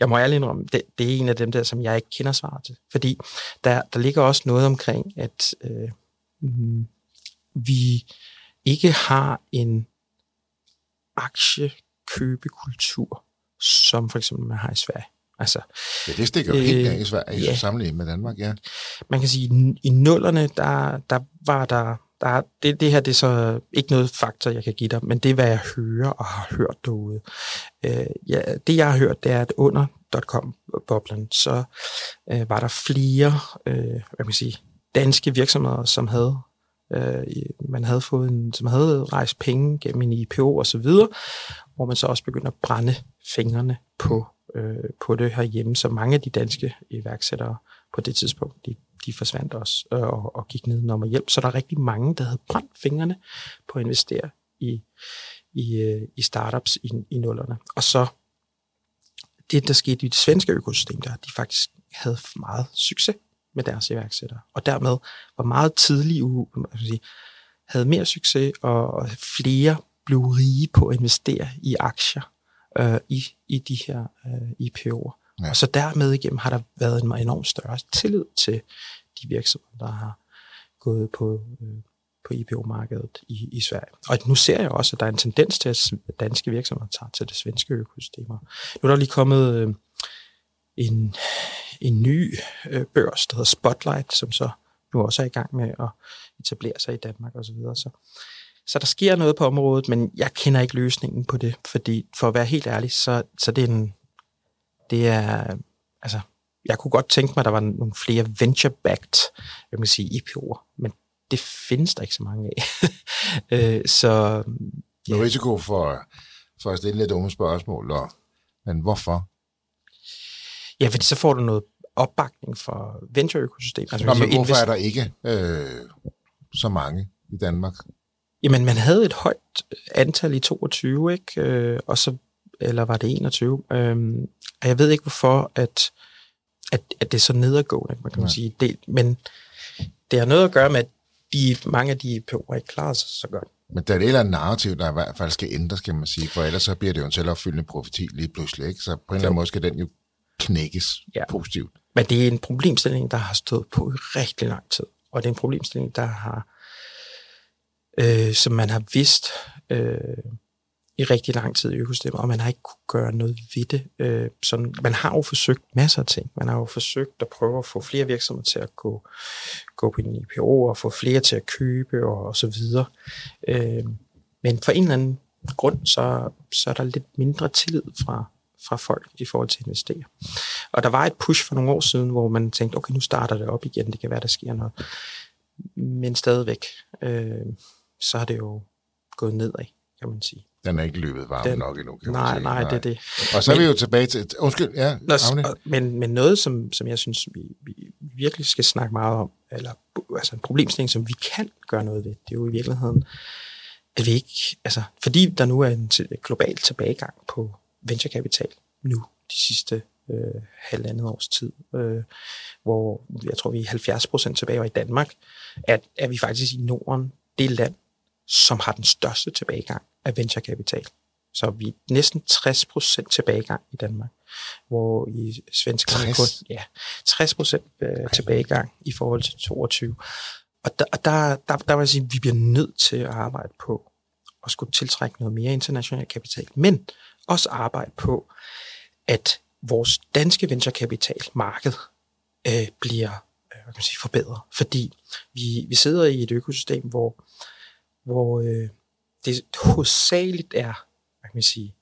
jeg må ærlig indrømme, det, det er en af dem der, som jeg ikke kender svaret til. Fordi der, der ligger også noget omkring, at øh, vi ikke har en aktiekøbekultur, som for eksempel man har i Sverige. Altså, ja, det stikker jo øh, helt af i Sverige ja. sammenlignet med Danmark, ja. Man kan sige, at i nullerne, der, der var der... der det, det her det er så ikke noget faktor, jeg kan give dig, men det er, hvad jeg hører og har hørt derude. Øh, ja, det, jeg har hørt, det er, at under dot com-boblen, så øh, var der flere øh, hvad kan man sige, danske virksomheder, som havde øh, man havde fået en, som havde rejst penge gennem en I P O og så videre, hvor man så også begynder at brænde fingrene på, øh, på det herhjemme. Så mange af de danske iværksættere på det tidspunkt, de, de forsvandt også øh, og, og gik ned om at hjælpe. Så der er rigtig mange, der havde brændt fingrene på at investere i, i, øh, i startups i, i nullerne. Og så det, der skete i det svenske økosystem, der de faktisk havde meget succes med deres iværksættere. Og dermed var meget tidlig uge, havde mere succes, og flere blev rige på at investere i aktier øh, i, i de her øh, I P O'er. Ja. Og så dermed igennem har der været en enormt større tillid til de virksomheder, der har gået på, øh, på I P O-markedet i, i Sverige. Og nu ser jeg også, at der er en tendens til, at danske virksomheder tager til det svenske økosystemer. Nu er der lige kommet øh, en, en ny øh, børs, der hedder Spotlight, som så nu også er i gang med at etablere sig i Danmark osv. Så, så der sker noget på området, men jeg kender ikke løsningen på det, fordi for at være helt ærlig, så, så det er en... Det er, altså, jeg kunne godt tænke mig, at der var nogle flere venture-backed, jeg kan sige, I P O'er, men det findes der ikke så mange af. Så, ja. Med risiko for, for at stille lidt unge spørgsmål, og, men hvorfor? Ja, fordi så får du noget opbakning fra venture-økosystemet. Altså, nå, men hvorfor invest... er der ikke øh, så mange i Danmark? Jamen, man havde et højt antal i toogtyve, ikke? Og så, eller var det enogtyve? Øhm, og jeg ved ikke, hvorfor at, at, at det er så nedadgående, man kan ja. sige. Det, men det har noget at gøre med, at de, mange af de I P O'er ikke klarer sig så godt. Men der er et eller andet narrativ, der i hvert fald skal ændres, kan man sige, for ellers så bliver det jo en selvopfyldende profeti lige pludselig, ikke? Så på en jo. eller anden måde skal den jo knækkes ja. positivt. Men det er en problemstilling, der har stået på i rigtig lang tid, og det er en problemstilling, der har, øh, som man har vidst... Øh, i rigtig lang tid i økosystemet, og man har ikke kunne gøre noget ved det. Øh, sådan, man har jo forsøgt masser af ting. Man har jo forsøgt at prøve at få flere virksomheder til at gå, gå på en I P O, og få flere til at købe, og, og så videre. Øh, men for en eller anden grund, så, så er der lidt mindre tillid fra, fra folk i forhold til at investere. Og der var et push for nogle år siden, hvor man tænkte, okay, nu starter det op igen, det kan være, der sker noget. Men stadigvæk, øh, så er det jo gået nedad, kan man sige. Den er ikke løbet varm den, nok endnu, kan nej, man sige. Nej, nej, det er det. Og så men, er vi jo tilbage til... Undskyld, ja, Avnit. Men, men noget, som, som jeg synes, vi, vi virkelig skal snakke meget om, eller altså en problemstilling, som vi kan gøre noget ved, det er jo i virkeligheden, at vi ikke... Altså, fordi der nu er en global tilbagegang på venturekapital nu, de sidste øh, halvandet års tid, øh, hvor jeg tror, vi er halvfjerds procent tilbage, og i Danmark, at er vi faktisk i Norden det land, som har den største tilbagegang af venturekapital. Så vi er næsten tres procent tilbagegang i Danmark, hvor i svenskerne kun ja, tres procent tilbagegang i forhold til toogtyve. Og der, der, der, der vil jeg sige, at vi bliver nødt til at arbejde på at skulle tiltrække noget mere international kapital, men også arbejde på, at vores danske venturekapitalmarked øh, bliver øh, hvad kan man sige, forbedret. Fordi vi, vi sidder i et økosystem, hvor hvor øh, det hovedsageligt er, hvad kan man sige,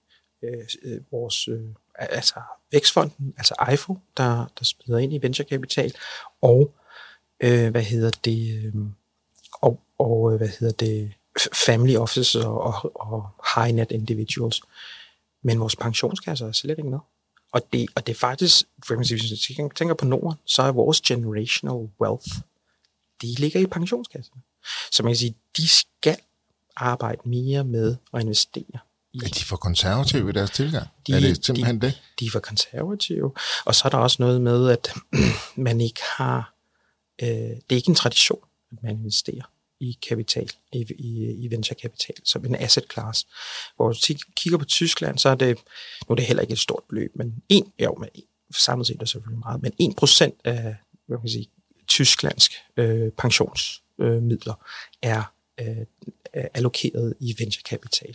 øh, øh, vores, øh, altså Vækstfonden, altså E I F O, der, der smider ind i venturekapital, og, øh, hvad hedder det, øh, og, og, hvad hedder det, family offices og, og, og high net individuals. Men vores pensionskasser er slet ikke med. Og det, og det er faktisk, for eksempel, hvis jeg tænker på Norden, så er vores generational wealth, de ligger i pensionskasserne. Så man kan sige, de skal arbejde mere med at investere. I. Er de for konservative i deres tilgang? De, er det simpelthen de, det? De er for konservative. Og så er der også noget med, at man ikke har... Øh, det er ikke en tradition, at man investerer i kapital, i, i, i venturekapital, som en asset class. Hvor hvis du kigger på Tyskland, så er det... Nu er det heller ikke et stort beløb, men en... Jo, men samlet set er det selvfølgelig meget, men en procent af, hvad kan man sige, tysklandsk øh, pensions... midler er øh, allokeret i venturekapital.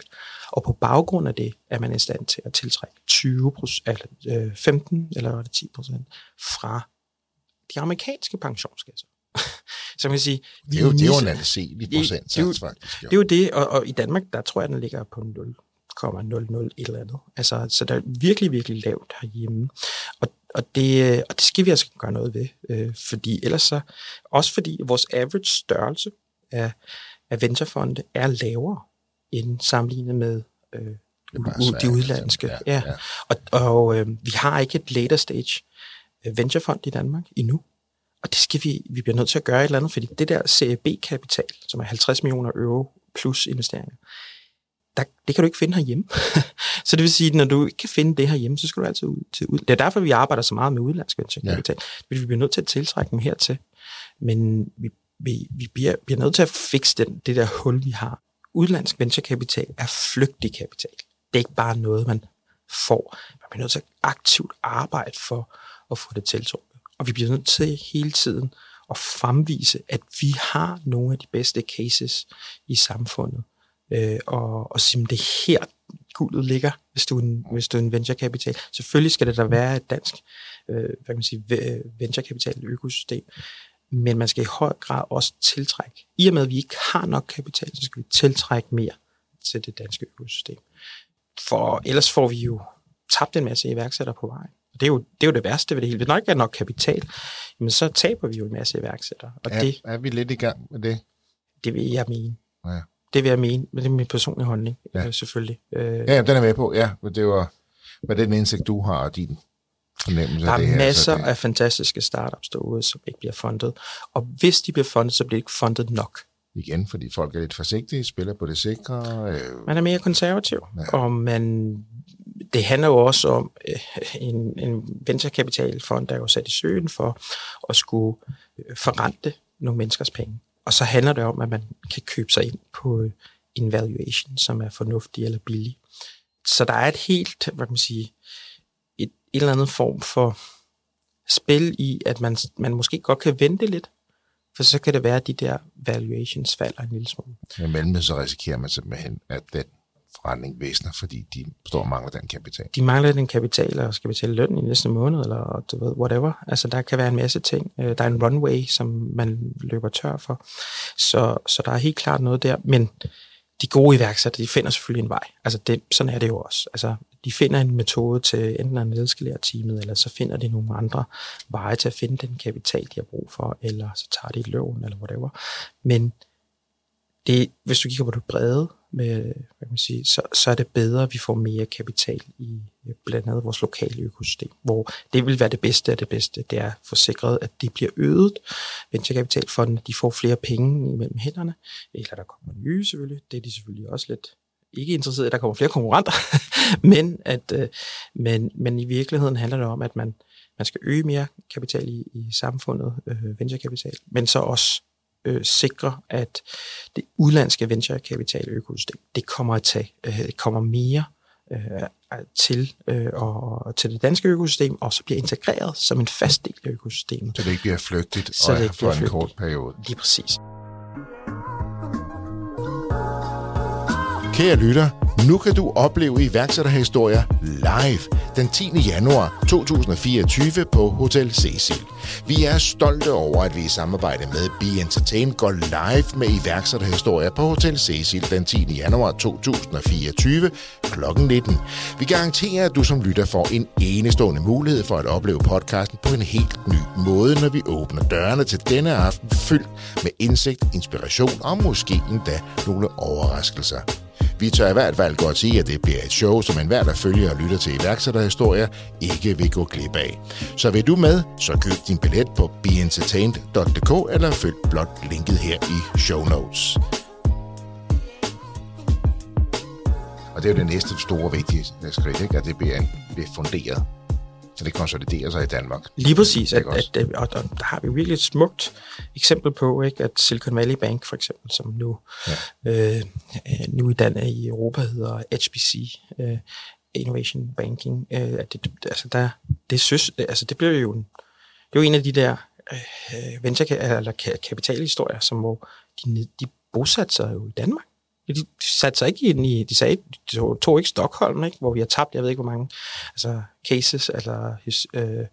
Og på baggrund af det, er man i stand til at tiltrække tyve procent, eller femten, eller var det ti procent, fra de amerikanske pensionskasser. Så man kan sige... Det er jo, det er jo en anselig procentsats, faktisk. Jo. Det er jo det, og, og i Danmark, der tror jeg, den ligger på nul komma nul nul et eller andet. Altså, så der er virkelig, virkelig lavt herhjemme. Og Og det, og det skal vi altså gøre noget ved, øh, fordi ellers så, også fordi vores average størrelse af, af venturefonde er lavere end sammenlignet med øh, u- de udlandske. Ja, ja. Ja. Og, og øh, vi har ikke et later stage venturefond i Danmark endnu, og det skal vi, vi bliver nødt til at gøre et eller andet, fordi det der C A B-kapital, som er halvtreds millioner euro plus investeringer, der, det kan du ikke finde herhjemme. Så det vil sige, at når du ikke kan finde det herhjemme, så skal du altid ud til ud. Det er derfor, vi arbejder så meget med udenlandsk venturekapital. Ja. Vi bliver nødt til at tiltrække dem hertil. Men vi, vi, vi bliver, bliver nødt til at fikse den, det der hul, vi har. Udenlandsk venturekapital er flygtig kapital. Det er ikke bare noget, man får. Man bliver nødt til at aktivt arbejde for at få det tiltrukket. Og vi bliver nødt til hele tiden at fremvise, at vi har nogle af de bedste cases i samfundet. Øh, og, og sige, det er her guldet ligger, hvis du er en, hvis du er en venturekapital. Selvfølgelig skal det da være et dansk øh, hvad kan man sige, venturekapital økosystem, men man skal i høj grad også tiltrække. I og med, at vi ikke har nok kapital, så skal vi tiltrække mere til det danske økosystem. For ellers får vi jo tabt en masse iværksættere på vejen. Og det er jo det, er jo det værste ved det hele. Hvis nok ikke er nok kapital, jamen så taber vi jo en masse iværksættere. Og er, det, er vi lidt i gang med det? Det vil jeg mene. Ja. Det vil jeg mene, men det er min personlige holdning, ja. Selvfølgelig. Ja, ja, den er med på, ja. Men det var, var den indsigt, du har, og din fornemmelse af det her. Der er masser her, det... af fantastiske startups derude, som ikke bliver fundet. Og hvis de bliver fundet, så bliver de ikke fundet nok. Igen, fordi folk er lidt forsigtige, spiller på det sikre. Øh... Man er mere konservativ, ja. Og man... Det handler jo også om øh, en, en venturekapitalfond, der er jo sat i søen for at skulle forrente nogle menneskers penge. Og så handler det om, at man kan købe sig ind på en valuation, som er fornuftig eller billig. Så der er et helt, hvad kan man sige, et, et eller andet form for spil i, at man, man måske godt kan vente lidt, for så kan det være, at de der valuations falder en lille smule. Men mellem så risikerer man simpelthen, at den forretning væsner, fordi de står og mangler den kapital. De mangler den kapital, og skal betale løn i næste måned, eller du ved, whatever. Altså, der kan være en masse ting. Der er en runway, som man løber tør for. Så, så der er helt klart noget der. Men de gode iværksættere, de finder selvfølgelig en vej. Altså, det, sådan er det jo også. Altså, de finder en metode til enten at nedskalere teamet, eller så finder de nogle andre veje til at finde den kapital, de har brug for, eller så tager de et lån, eller whatever. Men det, hvis du kigger på det brede, med, hvad kan man sige, så, så er det bedre, at vi får mere kapital i blandt andet vores lokale økosystem, hvor det vil være det bedste af det bedste. Det er forsikret, at det bliver øget. Venturekapitalfondene, de får flere penge imellem hænderne, eller der kommer nye selvfølgelig. Det er de selvfølgelig også lidt ikke interesseret i, der kommer flere konkurrenter. men, at, men, men i virkeligheden handler det om, at man, man skal øge mere kapital i, i samfundet, øh, venturekapital, men så også sikre, at det udlandske venturekapitaløkosystem, det kommer at tage, det kommer mere øh, til, øh, og, til det danske økosystem, og så bliver integreret som en fast del af økosystemet. Så det ikke bliver flygtigt, så og det ikke for en kort periode. Lige præcis. Kære lytter, nu kan du opleve iværksætterhistorier live den tiende januar to tusind og fireogtyve på Hotel Cecil. Vi er stolte over, at vi i samarbejde med Be Entertain går live med iværksætterhistorier på Hotel Cecil den tiende januar to tusind og fireogtyve klokken nitten. Vi garanterer, at du som lytter får en enestående mulighed for at opleve podcasten på en helt ny måde, når vi åbner dørene til denne aften fyldt med indsigt, inspiration og måske endda nogle overraskelser. Vi tør i hvert fald godt sige, at det bliver et show, som enhver, der følger og lytter til iværksætterhistorier, ikke vil gå glip af. Så vil du med, så køb din billet på be entertained punktum d k eller følg blot linket her i show notes. Og det er jo det næste store vigtige skridt, ikke? At det bliver, bliver funderet. Så det konsoliderer sig i Danmark. Lige præcis, at, at, at, og der har vi virkelig et smukt eksempel på, ikke, at Silicon Valley Bank for eksempel, som nu, ja. øh, nu i Danmark i Europa hedder H B C øh, Innovation Banking, øh, at det, altså der, det synes, altså det blev jo en, det er jo en af de der øh, venture eller kapitalhistorier, som hvor de, de bosatte sig jo i Danmark. De satte sig ikke ind i, de sagde, de tog, tog ikke Stockholm, ikke, hvor vi har tabt, jeg ved ikke hvor mange altså cases, eller, øh,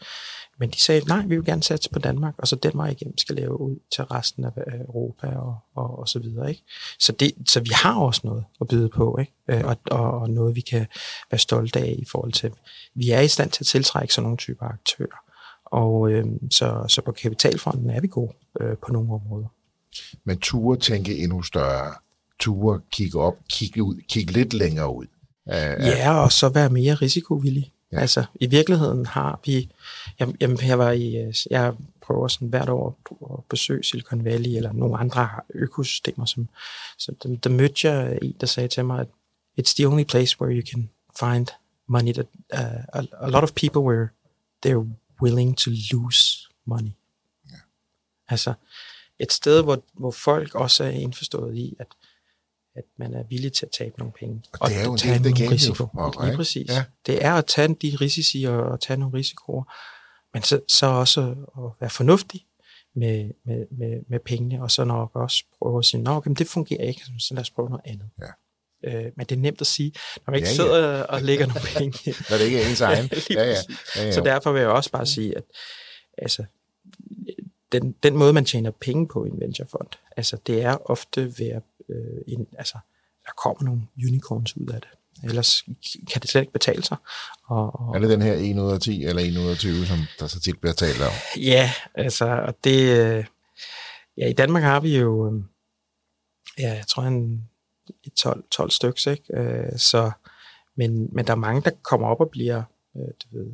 men de sagde, nej, vi vil gerne satse på Danmark, og så den vej igennem skal lave ud til resten af Europa og, og, og så videre. Ikke? Så, det, så vi har også noget at byde på, ikke? Og, og noget, vi kan være stolte af i forhold til, vi er i stand til at tiltrække sådan nogle typer aktører, og øh, så, så på kapitalfronten er vi gode øh, på nogle områder. Men turde tænke endnu større, ture, kigge op, kigge ud, kigge lidt længere ud. Uh, ja, og så være mere risikovillig. Ja. Altså, i virkeligheden har vi... Jamen, jamen jeg, var i, jeg prøver sådan hvert år at besøge Silicon Valley eller nogle andre økosystemer, som, som der, der mødte jeg en, der sagde til mig, at it's the only place where you can find money that uh, a, a lot of people were they're willing to lose money. Ja. Altså, et sted, hvor, hvor folk også er indforstået i, at at man er villig til at tabe nogle penge. Og det er jo en del, det kan jo. Præcis. Ja. Det er at tage de risici og, og tage nogle risikoer, men så, så også at være fornuftig med, med, med, med pengene, og så nok også prøve at sige, nå, okay, det fungerer ikke, så lad os prøve noget andet. Ja. Men det er nemt at sige, når man ikke ja, sidder ja. og lægger nogle penge. Når det ikke er ens egen. Ja, ja. Ja, ja. Så derfor vil jeg også bare sige, at altså, den, den måde, man tjener penge på i en venturefond, altså, det er ofte ved at, øh, en, altså, der kommer nogle unicorns ud af det. Ellers kan det slet ikke betale sig. Og, og, er det den her en ud af ti eller en ud af tyve, som der så tit bliver talt om? Ja, altså, og det... Ja, i Danmark har vi jo... Ja, jeg tror, en... tolv, tolv stykker, ikke? Øh, så, men, men der er mange, der kommer op og bliver øh, det ved,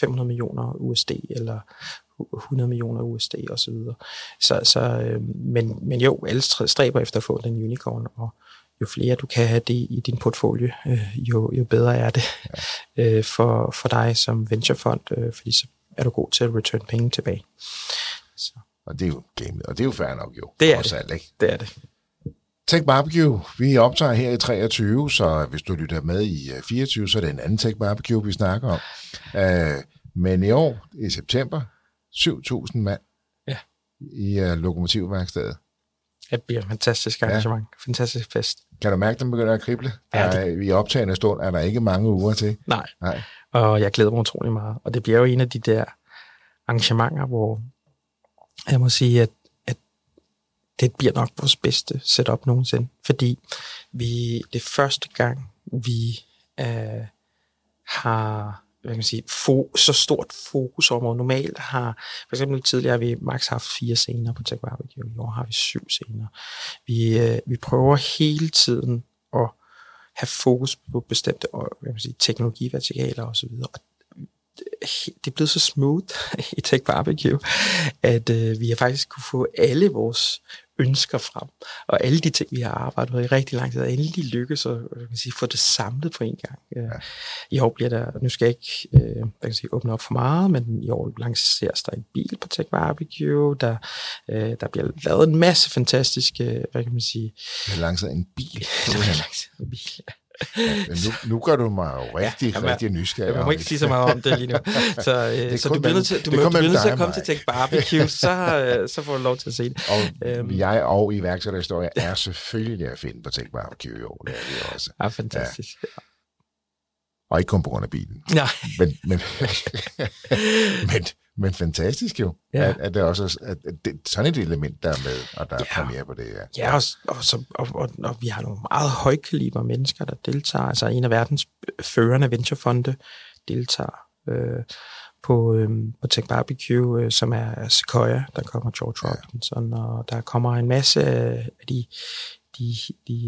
fem hundrede millioner U S D eller hundrede millioner U S D osv. Så, så, øh, men, men jo, alle stræber efter at få den unicorn, og jo flere du kan have det i din portfolio, øh, jo, jo bedre er det ja. øh, for, for dig som venturefond, øh, fordi så er du god til at return penge tilbage. Så. Og det er jo gamet, og det er jo fair nok jo. Det er det. Alt, ikke? Det er det. TechBBQ, vi optager her i treogtyve, så hvis du lytter med i fireogtyve, så er det en anden TechBBQ, vi snakker om. Øh, men i år, i september, syv tusind mand ja. i uh, Lokomotivværkstedet. Det bliver et fantastisk arrangement, ja. fantastisk fest. Kan du mærke, at den begynder at krible? Ja, det... I optagende stund er der ikke mange uger til. Nej. Nej, og jeg glæder mig utrolig meget. Og det bliver jo en af de der arrangementer, hvor jeg må sige, at det bliver nok vores bedste setup nogensinde, fordi vi det første gang, vi øh, har hvad kan man sige, fo, så stort fokus område. Normalt har, for eksempel tidligere har vi max haft fire scener på TechBBQ, i år har vi syv scener. Vi, øh, vi prøver hele tiden at have fokus på bestemte hvad kan man sige, teknologivertikaler osv., og det er blevet så smooth i TechBBQ, at øh, vi har faktisk kunne få alle vores ønsker frem, og alle de ting, vi har arbejdet med i rigtig lang tid, og endelig lykkes at kan sige, få det samlet på en gang. Ja. I år bliver der, nu skal jeg ikke øh, jeg kan sige, åbne op for meget, men i år lanceres der en bil på TechBBQ, der, øh, der bliver lavet en masse fantastiske, hvad kan man sige... Der bliver lanceret en bil. Der bliver lanceret en bil, ja. Ja, nu, nu gør du mig jo rigtig, ja, man, rigtig nysgerrig. Jeg må ikke sige så meget om det lige nu. Så, øh, så du bliver nødt til, du må, du bliver nødt til at komme til TechBBQ, så, øh, så får du lov til at se det. Og æm. jeg og iværksætterhistorier er selvfølgelig at finde på TechBBQ i år. Det er det også. Ja, fantastisk. Ja. Og ikke kun på grund af bilen. Nej. Men, men, men, men fantastisk jo, ja. at, at det også at det, sådan et element, der er med, og der ja. er premiere på det. Ja, ja og, og, så, og, og, og vi har nogle meget højkaliber mennesker, der deltager. Altså en af verdens førende venturefonde deltager øh, på, øh, på TechBBQ, øh, som er Sequoia, der kommer George Robinson, ja. og der kommer en masse af de... De, de,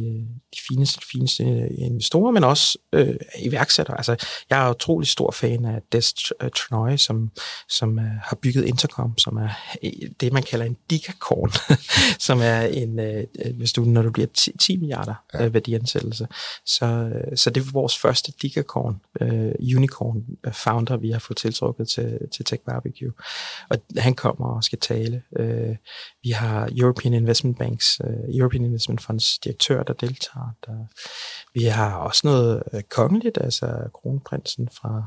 de fineste, fineste investorer, men også øh, iværksættere. Altså, jeg er utrolig stor fan af Des Traynor, som, som uh, har bygget Intercom, som er det, man kalder en dikakorn, som er en, øh, hvis du, når du bliver ti milliarder ja. øh, værdiansættelse. Så, så det er vores første dikakorn, øh, unicorn founder, vi har fået tiltrukket til, til TechBBQ. Og han kommer og skal tale. Øh, vi har European Investment Banks, øh, European Investment Fund, direktør, der deltager. Der. Vi har også noget øh, kongeligt, altså kronprinsen fra,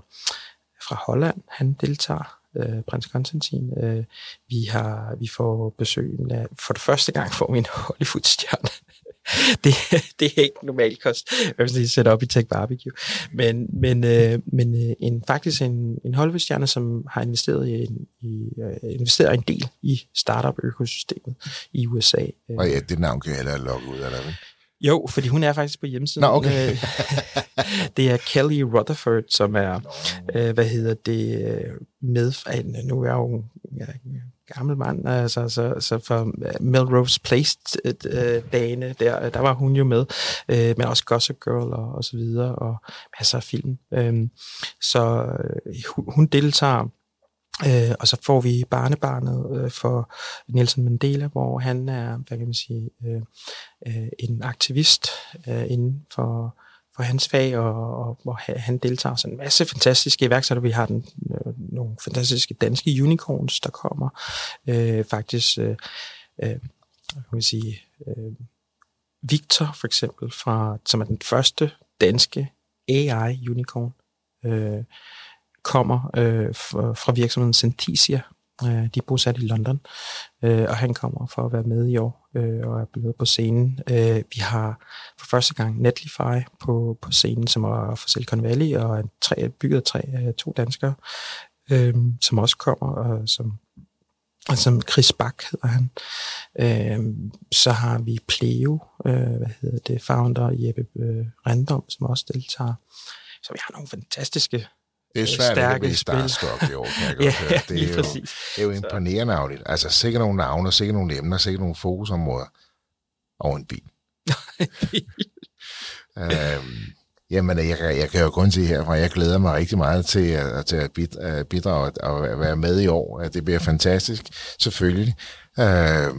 fra Holland, han deltager, øh, prins Konstantin. Øh, vi, har, vi får besøg af, for det første gang får vi en Hollywood-stjerne. det, det er ikke normalt kost, hvis de sætter op i TechBBQ. Men, men, øh, men øh, en, faktisk en, en Hollywood-stjerne, som har investeret, i en, i, øh, investeret en del i startup-økosystemet i U S A. Øh. Og ja, det navn kan jeg heller logge ud, eller hvad? Jo, fordi hun er faktisk på hjemmesiden. Nå, okay. Det er Kelly Rutherford, som er, øh, hvad hedder det, med... Nu er jeg jo... Jeg, gammel mand, altså, så, så for Melrose Place-dagene, der, der var hun jo med, men også Gossip Girl og, og så videre, og masser af film. Så hun deltager, og så får vi barnebarnet for Nelson Mandela, hvor han er, hvad kan man sige, en aktivist inden for på hans fag, og hvor han deltager sådan en masse fantastiske iværksætter. Vi har den, øh, nogle fantastiske danske unicorns, der kommer. Øh, faktisk, øh, øh, kan man sige, øh, Victor for eksempel, fra, som er den første danske A I-unicorn, øh, kommer øh, fra, fra virksomheden Synthesia. Øh, de er bosat i London, øh, og han kommer for at være med i år, øh, og er blevet på scenen. Øh, vi har for første gang Netlify på, på scenen, som er fra Silicon Valley, og er tre, bygget af tre, to danskere, øh, som også kommer, og som... Og som Chris Bak hedder han. Øhm, så har vi Pleo, øh, hvad hedder det, founder Jeppe øh, Rendom, som også deltager. Så vi har nogle fantastiske, det er svært, at det er startstop i år, kan jeg godt ja, høre. Det er jo, det er jo imponerende navnligt. Altså sikkert nogle navne, sikkert nogle emner, sikkert nogle fokusområder. Og en bil. øhm, Jamen, jeg, jeg kan jo kun sige herfra, jeg glæder mig rigtig meget til at, til at bidrage og at være med i år. Det bliver fantastisk, selvfølgelig. Øh,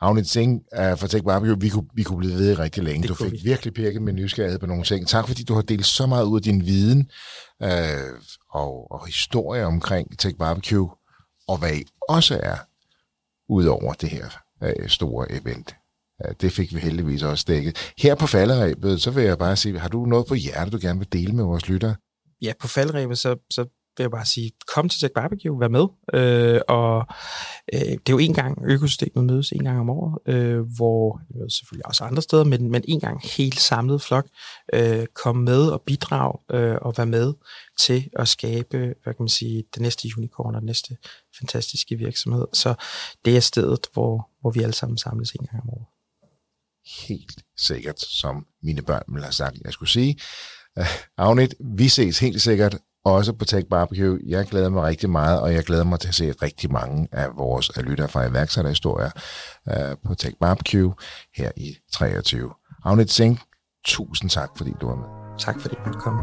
Avnit Singh fra TechBBQ, vi kunne, vi kunne blive ved rigtig længe. Du fik vi. virkelig pirket med nysgerrighed på nogle ting. Tak fordi du har delt så meget ud af din viden øh, og, og historie omkring TechBBQ, og hvad I også er ud over det her øh, store event. Ja, det fik vi heldigvis også dækket. Her på falderæbet, så vil jeg bare sige, har du noget på hjertet, du gerne vil dele med vores lyttere? Ja, på falderæbet, så, så vil jeg bare sige, kom til TechBBQ, vær med. Øh, og øh, det er jo en gang, økosystemet mødes en gang om året, øh, hvor selvfølgelig også andre steder, men, men en gang helt samlet flok, øh, kom med og bidrag øh, og vær med til at skabe, hvad kan man sige, den næste unicorn og den næste fantastiske virksomhed. Så det er stedet, hvor, hvor vi alle sammen samles en gang om året. Helt sikkert, som mine børn ville have sagt, jeg skulle sige. Uh, Avnit, vi ses helt sikkert også på TechBBQ. Jeg glæder mig rigtig meget, og jeg glæder mig til at se rigtig mange af vores lyttere fra iværksætterhistorier uh, på TechBBQ her i treogtyve. Avnit Singh, tusind tak, fordi du var med. Tak fordi du kom.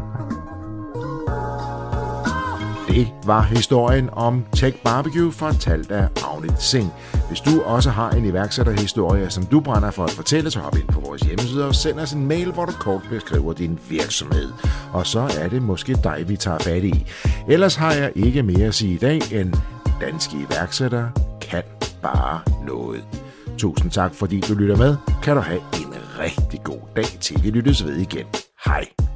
Det var historien om TechBBQ fortalt af Avnit Singh. Hvis du også har en iværksætterhistorie, som du brænder for at fortælle, så hop ind på vores hjemmeside og send os en mail, hvor du kort beskriver din virksomhed. Og så er det måske dig, vi tager fat i. Ellers har jeg ikke mere at sige i dag, end danske iværksættere kan bare noget. Tusind tak, fordi du lytter med. Kan du have en rigtig god dag, til vi lyttes ved igen. Hej.